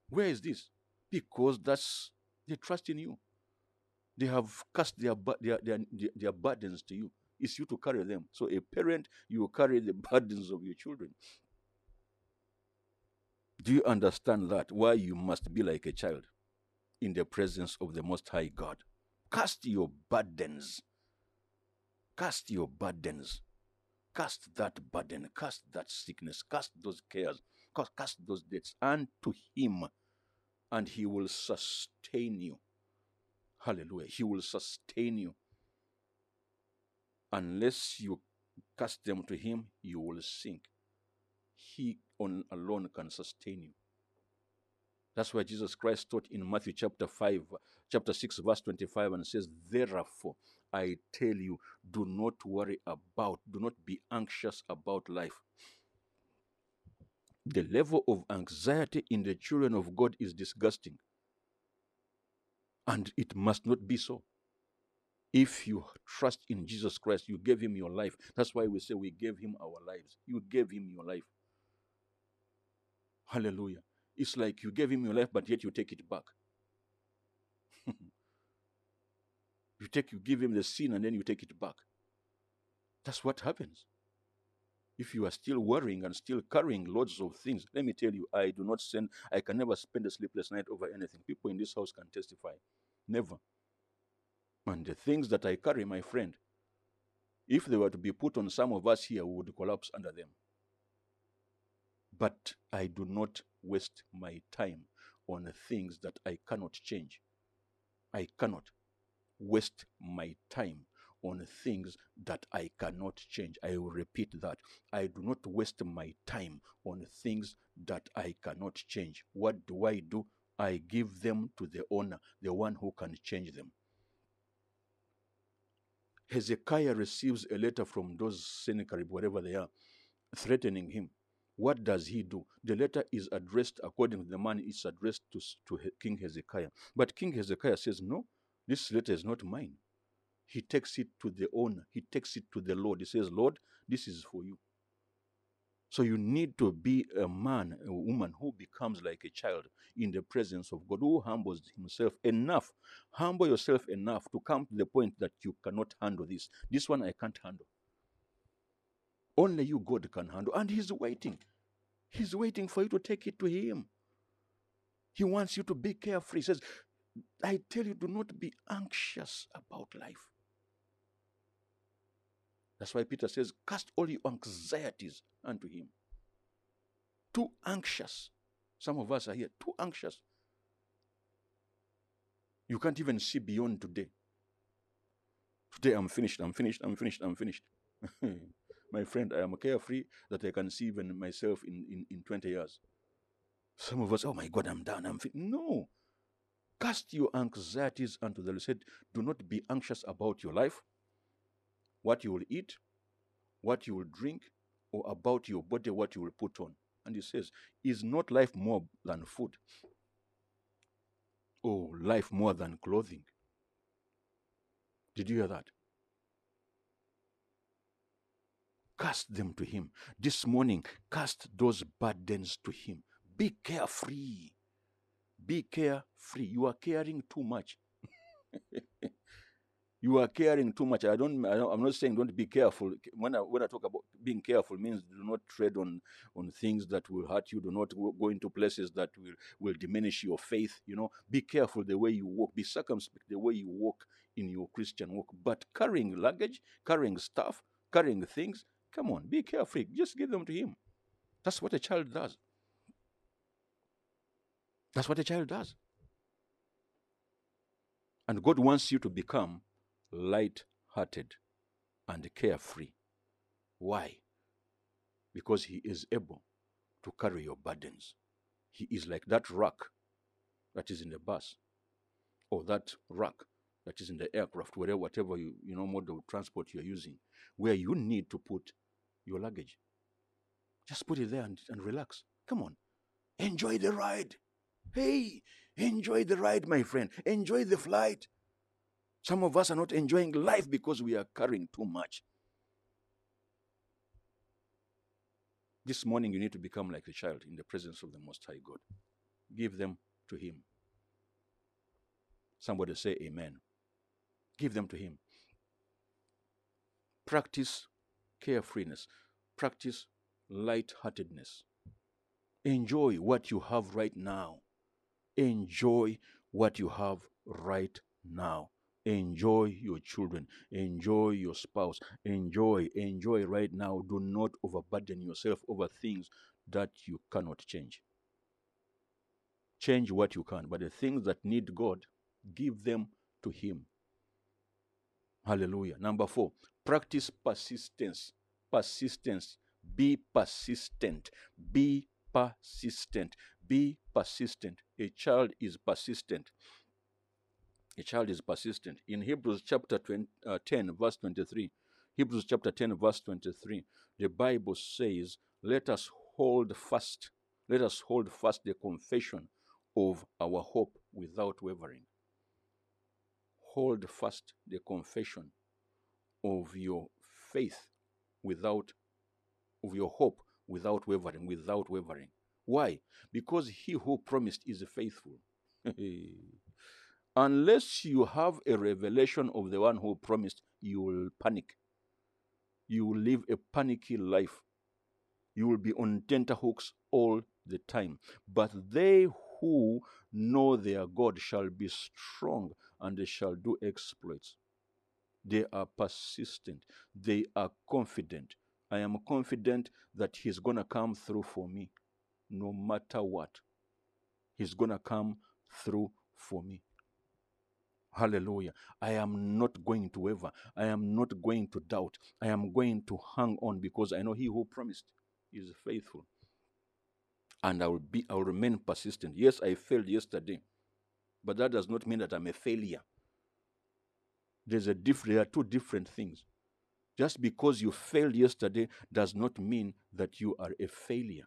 where is this? Because that's, they trust in you. They have cast their, their, their, their burdens to you. It's you to carry them. So a parent, you will carry the burdens of your children. Do you understand that? Why you must be like a child in the presence of the Most High God. Cast your burdens. Cast your burdens. Cast that burden. Cast that sickness. Cast those cares. Cast, cast those debts unto him, and he will sustain you. Hallelujah. He will sustain you. Unless you cast them to him, you will sink. He on alone can sustain you. That's why Jesus Christ taught in Matthew chapter five, chapter six, verse twenty-five, and says, therefore, I tell you, do not worry about, do not be anxious about life. The level of anxiety in the children of God is disgusting. And it must not be so. If you trust in Jesus Christ, you gave him your life. That's why we say we gave him our lives. You gave him your life. Hallelujah. It's like you gave him your life, but yet you take it back. You take, you give him the sin, and then you take it back. That's what happens. If you are still worrying and still carrying loads of things, let me tell you, I do not send, I can never spend a sleepless night over anything. People in this house can testify. Never. And the things that I carry, my friend, if they were to be put on some of us here, we would collapse under them. But I do not waste my time on things that I cannot change. I cannot waste my time on things that I cannot change. I will repeat that. I do not waste my time on things that I cannot change. What do I do? I give them to the owner, the one who can change them. Hezekiah receives a letter from those Sennacherib, wherever they are, threatening him. What does he do? The letter is addressed, according to the man, it's addressed to, to King Hezekiah. But King Hezekiah says, no, this letter is not mine. He takes it to the owner. He takes it to the Lord. He says, Lord, this is for you. So you need to be a man, a woman who becomes like a child in the presence of God, who humbles himself enough. Humble yourself enough to come to the point that you cannot handle this. This one I can't handle. Only you, God, can handle. And he's waiting. He's waiting for you to take it to him. He wants you to be carefree. He says, I tell you, do not be anxious about life. That's why Peter says, cast all your anxieties unto him. Too anxious. Some of us are here, too anxious. You can't even see beyond today. Today I'm finished, I'm finished, I'm finished, I'm finished. My friend, I am carefree that I can see even myself in, in, in twenty years. Some of us, oh my God, I'm done, I'm finished. No. Cast your anxieties unto the Lord. He said, do not be anxious about your life, what you will eat, what you will drink, or about your body, what you will put on. And he says, is not life more than food? Or life more than clothing? Did you hear that? Cast them to him. This morning, cast those burdens to him. Be carefree. Be carefree. You are caring too much. You are caring too much. I don't, I don't. I'm not saying don't be careful. When I when I talk about being careful, it means do not tread on on things that will hurt you. Do not go into places that will will diminish your faith. You know, be careful the way you walk. Be circumspect the way you walk in your Christian walk. But carrying luggage, carrying stuff, carrying things. Come on, be carefree. Just give them to him. That's what a child does. That's what a child does. And God wants you to become light-hearted and carefree. Why? Because he is able to carry your burdens. He is like that rack that is in the bus, or that rack that is in the aircraft, whatever, whatever you, you know, mode of transport you're using, where you need to put your luggage. Just put it there and, and relax. Come on. Enjoy the ride. Hey, enjoy the ride, my friend. Enjoy the flight. Some of us are not enjoying life because we are carrying too much. This morning you need to become like a child in the presence of the Most High God. Give them to Him. Somebody say amen. Give them to Him. Practice carefreeness. Practice lightheartedness. Enjoy what you have right now. Enjoy what you have right now. Enjoy your children. Enjoy your spouse. Enjoy, enjoy right now. Do not overburden yourself over things that you cannot change. Change what you can, but the things that need God, give them to Him. Hallelujah. Number four, practice persistence. Persistence. Be persistent. Be persistent. Be persistent. A child is persistent. A child is persistent. In Hebrews chapter twenty, uh, ten, verse twenty-three, Hebrews chapter ten, verse twenty-three, the Bible says, let us hold fast, let us hold fast the confession of our hope without wavering. Hold fast the confession of your faith without, of your hope without wavering, without wavering. Why? Because He who promised is faithful. Unless you have a revelation of the one who promised, you will panic. You will live a panicky life. You will be on tenterhooks all the time. But they who know their God shall be strong, and they shall do exploits. They are persistent. They are confident. I am confident that He's going to come through for me, no matter what. He's going to come through for me. Hallelujah. I am not going to waver. I am not going to doubt. I am going to hang on because I know He who promised is faithful. And I will be, I will remain persistent. Yes, I failed yesterday, but that does not mean that I'm a failure. There's a diff- there are two different things. Just because you failed yesterday does not mean that you are a failure.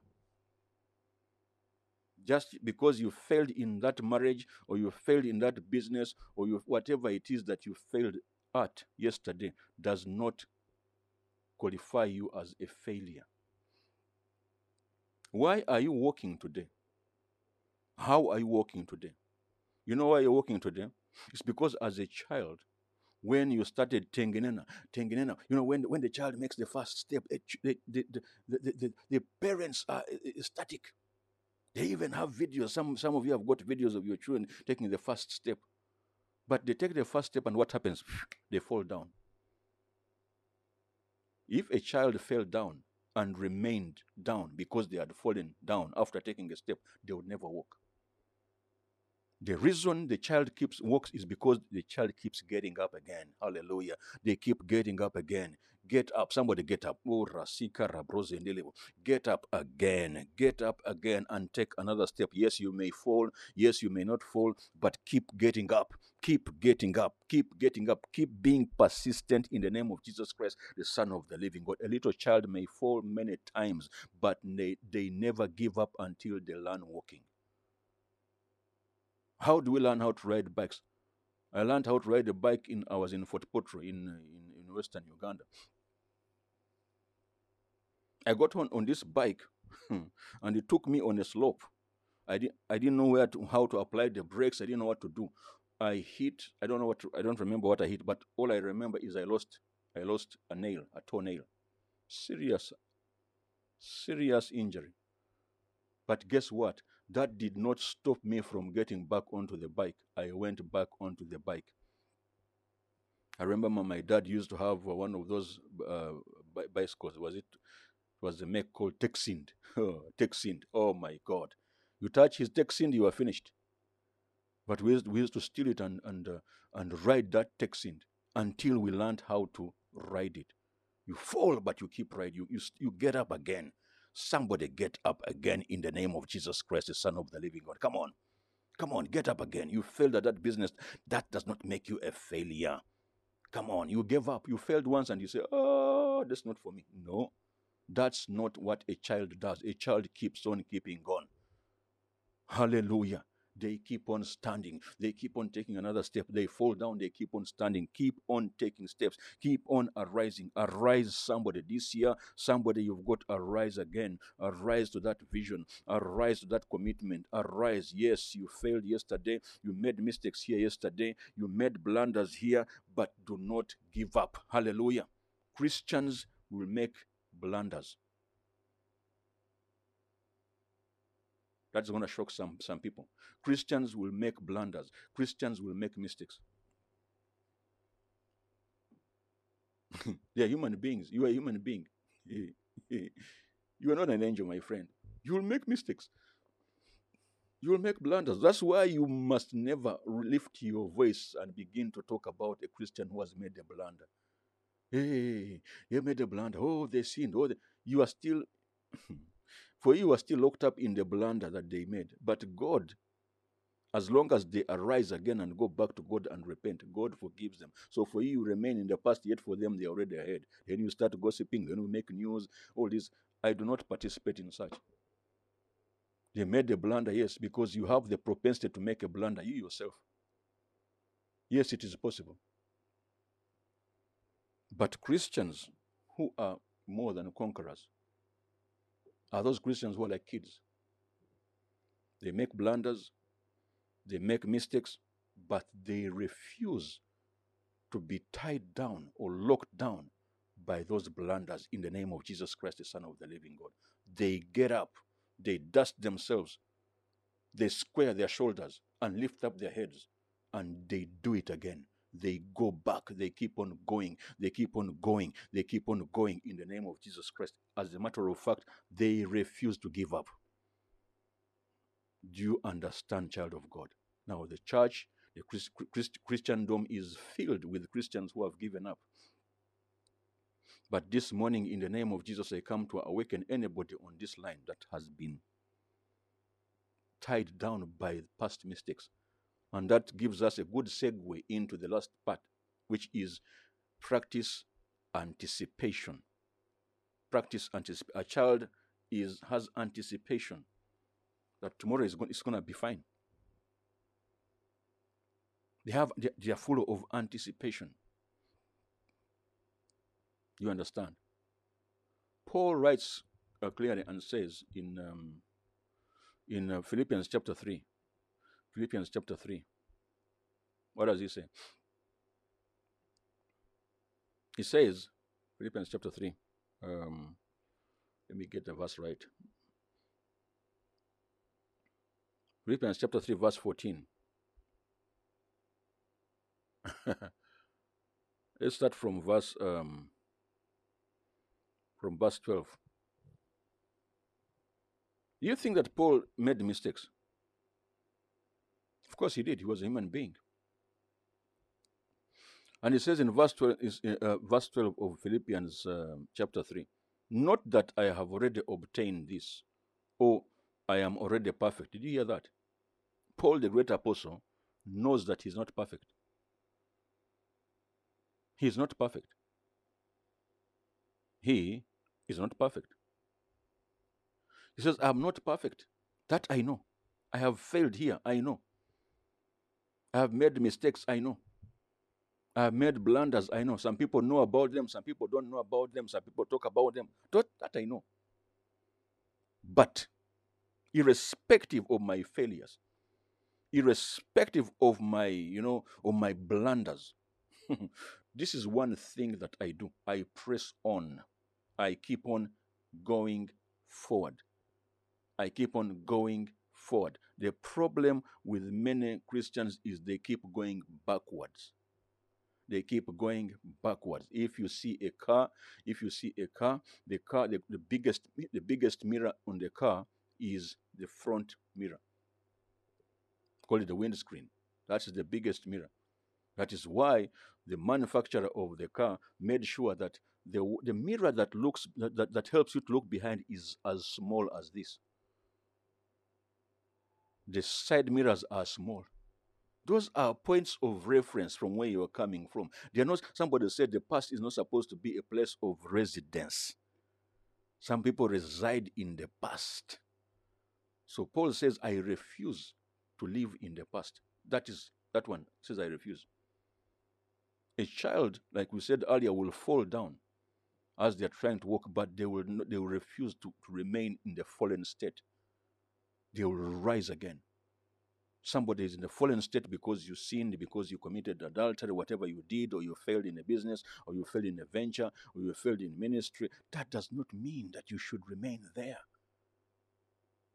Just because you failed in that marriage, or you failed in that business, or you, whatever it is that you failed at yesterday, does not qualify you as a failure. Why are you walking today? How are you walking today? You know why you're walking today? It's because as a child, when you started tengenena, tengenena, you know, when, when the child makes the first step, it, the, the, the, the, the, the parents are ecstatic. They even have videos. Some, some of you have got videos of your children taking the first step. But they take the first step and what happens? They fall down. If a child fell down and remained down because they had fallen down after taking a step, they would never walk. The reason the child keeps walks is because the child keeps getting up again. Hallelujah. They keep getting up again. Get up. Somebody get up. Get up again. Get up again and take another step. Yes, you may fall. Yes, you may not fall, but keep getting up. Keep getting up. Keep getting up. Keep being persistent in the name of Jesus Christ, the Son of the living God. A little child may fall many times, but they, they never give up until they learn walking. How do we learn how to ride bikes? I learned how to ride a bike in I was in Fort Portal in, in, in Western Uganda. I got on, on this bike and it took me on a slope. I didn't I didn't know where to, how to apply the brakes. I didn't know what to do. I hit, I don't know what to, I don't remember what I hit, but all I remember is I lost I lost a nail, a toenail. Serious, serious injury. But guess what? That did not stop me from getting back onto the bike. I went back onto the bike. I remember my dad used to have one of those uh, bicycles. Was it? Was the make called Texind? Oh, Texind. Oh my God! You touch his Texind, you are finished. But we used, we used to steal it and and uh, and ride that Texind until we learned how to ride it. You fall, but you keep riding. You you you get up again. Somebody get up again in the name of Jesus Christ, the Son of the living God. Come on. Come on, get up again. You failed at that business. That does not make you a failure. Come on, you gave up. You failed once and you say, oh, that's not for me. No, that's not what a child does. A child keeps on keeping on. Hallelujah. They keep on standing. They keep on taking another step. They fall down. They keep on standing. Keep on taking steps. Keep on arising. Arise, somebody. This year, somebody, you've got to arise again. Arise to that vision. Arise to that commitment. Arise. Yes, you failed yesterday. You made mistakes here yesterday. You made blunders here, but do not give up. Hallelujah. Christians will make blunders. That's going to shock some, some people. Christians will make blunders. Christians will make mistakes. They are human beings. You are a human being. You are not an angel, my friend. You will make mistakes. You will make blunders. That's why you must never lift your voice and begin to talk about a Christian who has made a blunder. Hey, they made a blunder. Oh, they sinned. Oh, they... You are still... For you are still locked up in the blunder that they made. But God, as long as they arise again and go back to God and repent, God forgives them. So for you, you remain in the past, yet for them, they are already ahead. Then you start gossiping, then you make news, all this. I do not participate in such. They made a blunder, yes, because you have the propensity to make a blunder, you yourself. Yes, it is possible. But Christians who are more than conquerors, are those Christians who are like kids. They make blunders, they make mistakes, but they refuse to be tied down or locked down by those blunders in the name of Jesus Christ, the Son of the living God. They get up, they dust themselves, they square their shoulders and lift up their heads, and they do it again. They go back. They keep on going. They keep on going. They keep on going in the name of Jesus Christ. As a matter of fact, they refuse to give up. Do you understand, child of God? Now, the church, the Christ, Christ, Christendom is filled with Christians who have given up. But this morning, in the name of Jesus, I come to awaken anybody on this line that has been tied down by past mistakes. And that gives us a good segue into the last part, which is practice anticipation. Practice anticipation. A child is, has anticipation that tomorrow is going, it's going to be fine. They, have, they, they are full of anticipation. You understand? Paul writes uh, clearly and says in, um, in uh, Philippians chapter three, Philippians chapter three. What does he say? He says, Philippians chapter three. Um, let me get the verse right. Philippians chapter three, verse fourteen. Let's start from verse um, from verse twelve. Do you think that Paul made mistakes? Of course he did. He was a human being. And he says in verse twelve, uh, verse twelve of Philippians uh, chapter three, not that I have already obtained this, or I am already perfect. Did you hear that? Paul, the great apostle, knows that he's not perfect. He is not perfect. He is not perfect. He says, I am not perfect. That I know. I have failed here. I know. I have made mistakes, I know. I have made blunders, I know. Some people know about them, some people don't know about them, some people talk about them. That, that I know. But irrespective of my failures, irrespective of my, you know, of my blunders, this is one thing that I do. I press on. I keep on going forward. I keep on going forward. Forward. The problem with many Christians is they keep going backwards. They keep going backwards. If you see a car, if you see a car, the car, the, the biggest, the biggest mirror on the car is the front mirror. Call it the windscreen. That is the biggest mirror. That is why the manufacturer of the car made sure that the the mirror that looks that, that, that helps you to look behind is as small as this. The side mirrors are small. Those are points of reference from where you are coming from. They are not. Somebody said the past is not supposed to be a place of residence. Some people reside in the past. So Paul says, I refuse to live in the past. That is, that one says, I refuse. A child, like we said earlier, will fall down as they are trying to walk, but they will, not, they will refuse to, to remain in the fallen state. They will rise again. Somebody is in a fallen state because you sinned, because you committed adultery, whatever you did, or you failed in a business, or you failed in a venture, or you failed in ministry. That does not mean that you should remain there.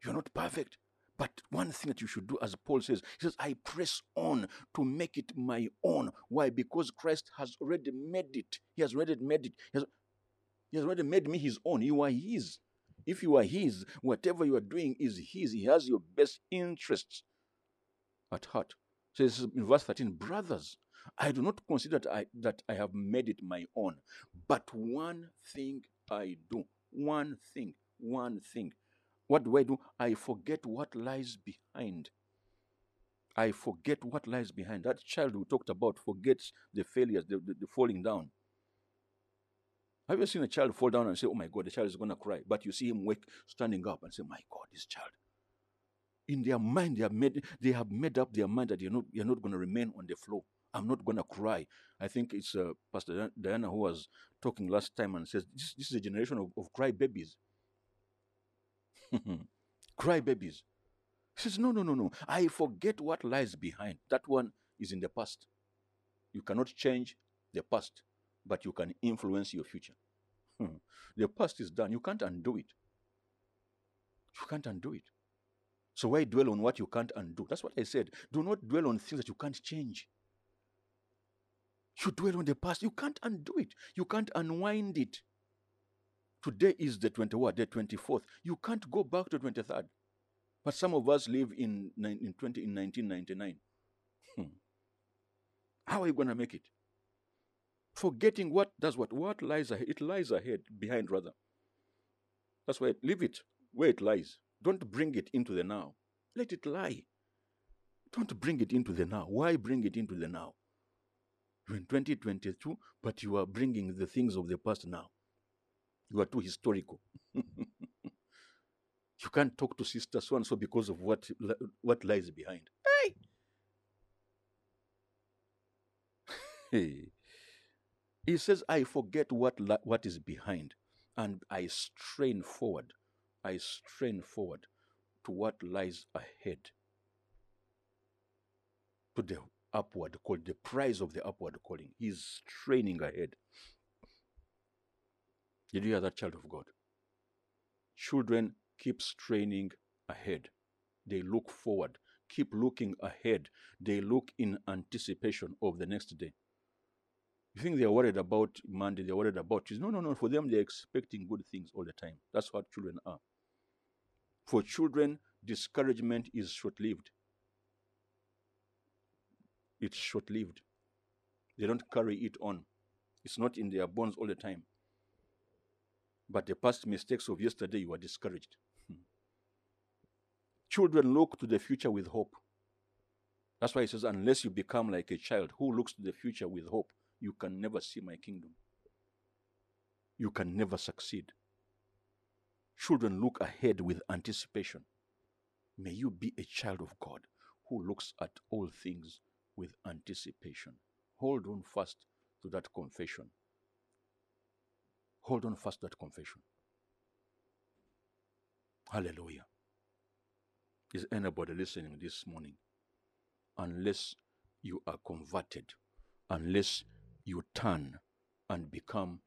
You're not perfect. But one thing that you should do, as Paul says, he says, I press on to make it my own. Why? Because Christ has already made it. He has already made it. He has, he has already made me his own. You are his. If you are his, whatever you are doing is his. He has your best interests at heart. So this is in verse thirteen, brothers, I do not consider that I, that I have made it my own, but one thing I do, one thing, one thing. What do I do? I forget what lies behind. I forget what lies behind. That child we talked about forgets the failures, the, the, the falling down. Have you seen a child fall down and say, oh my God, the child is going to cry, but you see him wake, standing up and say, my God, this child. In their mind, they have made, they have made up their mind that you're not, you're not going to remain on the floor. I'm not going to cry. I think it's uh, Pastor Diana who was talking last time and says, this, this is a generation of, of cry babies. Cry babies. She says, no, no, no, no. I forget what lies behind. That one is in the past. You cannot change the past, but you can influence your future. The past is done. You can't undo it. You can't undo it. So why dwell on what you can't undo? That's what I said. Do not dwell on things that you can't change. You dwell on the past. You can't undo it. You can't unwind it. Today is the twenty-first, the twenty-fourth. You can't go back to the twenty-third. But some of us live in, in, twenty, in nineteen ninety-nine. Hmm. How are you going to make it? Forgetting what does what? What lies ahead? It lies ahead, behind rather. That's why leave it where it lies. Don't bring it into the now. Let it lie. Don't bring it into the now. Why bring it into the now? You're in twenty twenty-two, but you are bringing the things of the past now. You are too historical. You can't talk to Sister So-and-so because of what, what lies behind. Hey! Hey. He says, I forget what, what is behind, and I strain forward. I strain forward to what lies ahead, to the upward call, the prize of the upward calling. He's straining ahead. Did you hear that, child of God? Children, keep straining ahead. They look forward. Keep looking ahead. They look in anticipation of the next day. You think they're worried about Monday, they're worried about Tuesday. No, no, no. For them, they're expecting good things all the time. That's what children are. For children, discouragement is short-lived. It's short-lived. They don't carry it on. It's not in their bones all the time. But the past mistakes of yesterday, you are discouraged. Hmm. Children look to the future with hope. That's why he says, unless you become like a child who looks to the future with hope, you can never see my kingdom. You can never succeed. Children look ahead with anticipation. May you be a child of God who looks at all things with anticipation. Hold on fast to that confession. Hold on fast to that confession. Hallelujah. Is anybody listening this morning? Unless you are converted, unless you turn and become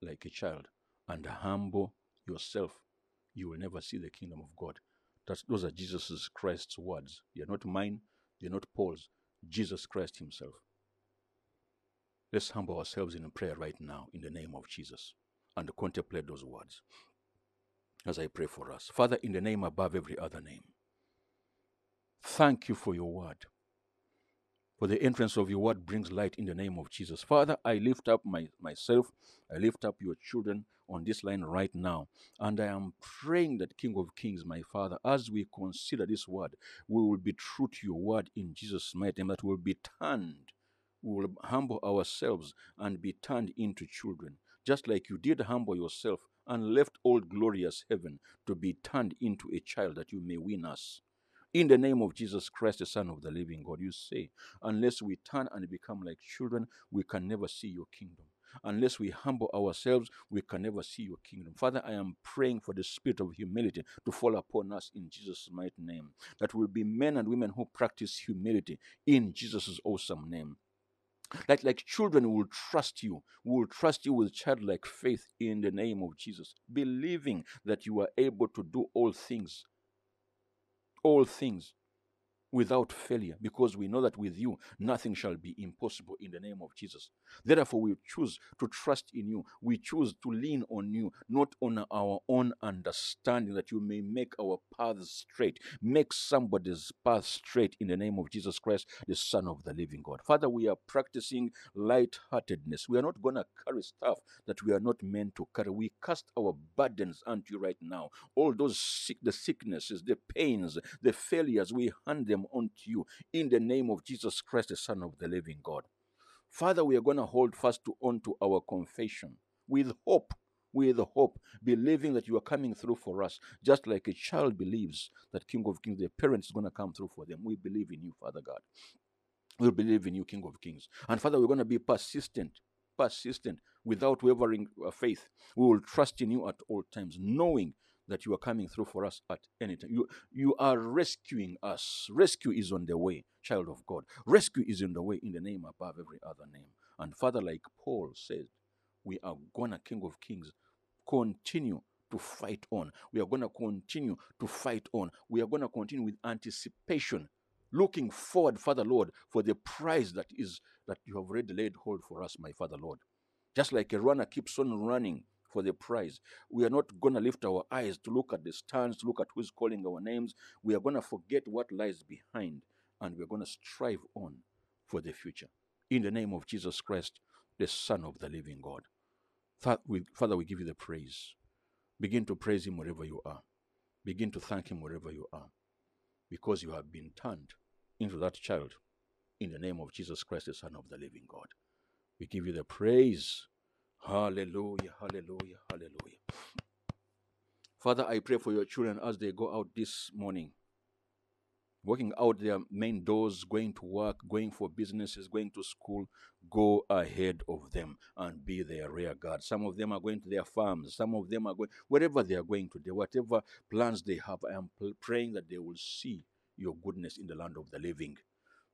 like a child and humble yourself, you will never see the kingdom of God. That's, those are Jesus Christ's words. They are not mine. They are not Paul's. Jesus Christ himself. Let's humble ourselves in prayer right now in the name of Jesus and contemplate those words as I pray for us. Father, in the name above every other name, thank you for your word. for the entrance of your word brings light in the name of Jesus. Father, I lift up my, myself. I lift up your children on this line right now. And I am praying that, King of Kings, my Father, as we consider this word, we will be true to your word in Jesus' mighty name, that will be turned. We will humble ourselves and be turned into children, just like you did humble yourself and left old glorious heaven to be turned into a child that you may win us. In the name of Jesus Christ, the Son of the living God, you say, unless we turn and become like children, we can never see your kingdom. Unless we humble ourselves, we can never see your kingdom. Father, I am praying for the spirit of humility to fall upon us in Jesus' mighty name. That will be men and women who practice humility in Jesus' awesome name. Like, like children, we will trust you. We will trust you with childlike faith in the name of Jesus, believing that you are able to do all things. All things without failure, because we know that with you nothing shall be impossible in the name of Jesus. Therefore, we choose to trust in you. We choose to lean on you, not on our own understanding, that you may make our paths straight. Make somebody's path straight in the name of Jesus Christ, the Son of the living God. Father, we are practicing light-heartedness. We are not going to carry stuff that we are not meant to carry. We cast our burdens unto you right now. All those sick, the sicknesses, the pains, the failures, we hand them unto you in the name of Jesus Christ, the Son of the living God. Father, we are going to hold fast to onto our confession with hope, with hope, believing that you are coming through for us, just like a child believes that, King of Kings, their parents is going to come through for them. We believe in you, Father God. We believe in you, King of Kings. And Father, we're going to be persistent, persistent, without wavering faith. We will trust in you at all times, knowing that you are coming through for us at any time. You, you are rescuing us. Rescue is on the way, child of God. Rescue is on the way in the name above every other name. And Father, like Paul said, we are going to, King of Kings, continue to fight on. We are going to continue to fight on. We are going to continue with anticipation, looking forward, Father Lord, for the prize that is that you have already laid hold for us, my Father Lord. Just like a runner keeps on running for the prize. We are not going to lift our eyes to look at the stands, to look at who's calling our names. We are going to forget what lies behind, and we're going to strive on for the future. In the name of Jesus Christ, the Son of the living God. Father, we give you the praise. Begin to praise him wherever you are. Begin to thank him wherever you are, because you have been turned into that child in the name of Jesus Christ, the Son of the living God. We give you the praise. Hallelujah, hallelujah, hallelujah. Father, I pray for your children as they go out this morning, walking out their main doors, going to work, going for businesses, going to school. Go ahead of them and be their rear guard. Some of them are going to their farms. Some of them are going, wherever they are going today, whatever plans they have, I am praying that they will see your goodness in the land of the living.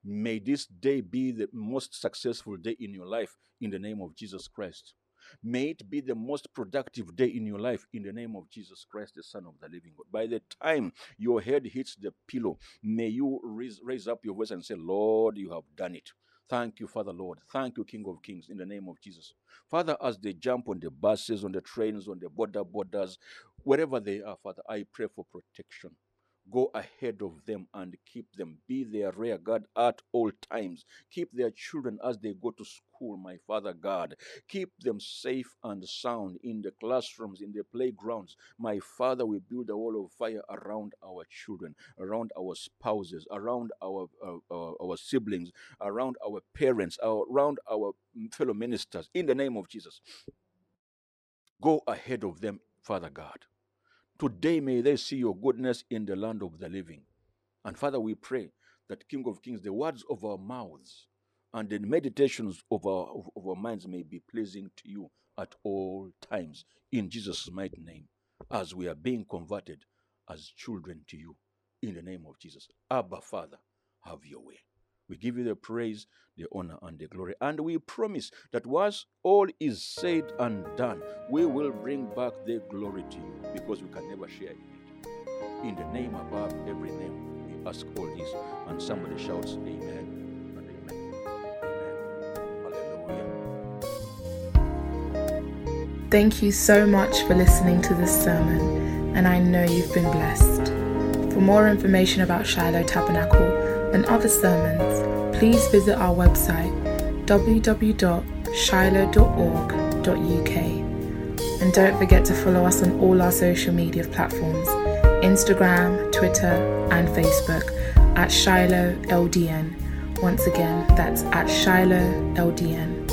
May this day be the most successful day in your life in the name of Jesus Christ. May it be the most productive day in your life in the name of Jesus Christ, the Son of the living God. By the time your head hits the pillow, may you raise, raise up your voice and say, Lord, you have done it. Thank you, Father, Lord. Thank you, King of Kings, in the name of Jesus. Father, as they jump on the buses, on the trains, on the border borders, wherever they are, Father, I pray for protection. Go ahead of them and keep them. Be their rear guard at all times. Keep their children as they go to school, my Father God. Keep them safe and sound in the classrooms, in the playgrounds. My Father, we build a wall of fire around our children, around our spouses, around our uh, uh, our siblings, around our parents, around our fellow ministers, in the name of Jesus. Go ahead of them, Father God. Today may they see your goodness in the land of the living. And Father, we pray that, King of Kings, the words of our mouths and the meditations of our, of our minds may be pleasing to you at all times, in Jesus' mighty name, as we are being converted as children to you, in the name of Jesus. Abba, Father, have your way. We give you the praise, the honor, and the glory. And we promise that once all is said and done, we will bring back the glory to you, because we can never share in it. In the name above every name, we ask all this. And somebody shouts, Amen. Thank you so much for listening to this sermon, and I know you've been blessed. For more information about Shiloh Tabernacle and other sermons, please visit our website w w w dot shiloh dot org dot u k, and don't forget to follow us on all our social media platforms, Instagram, Twitter and Facebook at Shiloh L D N. Once again, that's at Shiloh L D N.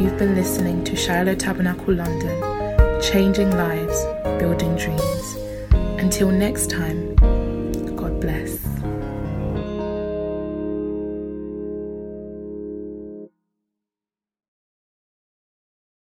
You've been listening to Shiloh Tabernacle London, changing lives, building dreams. Until next time.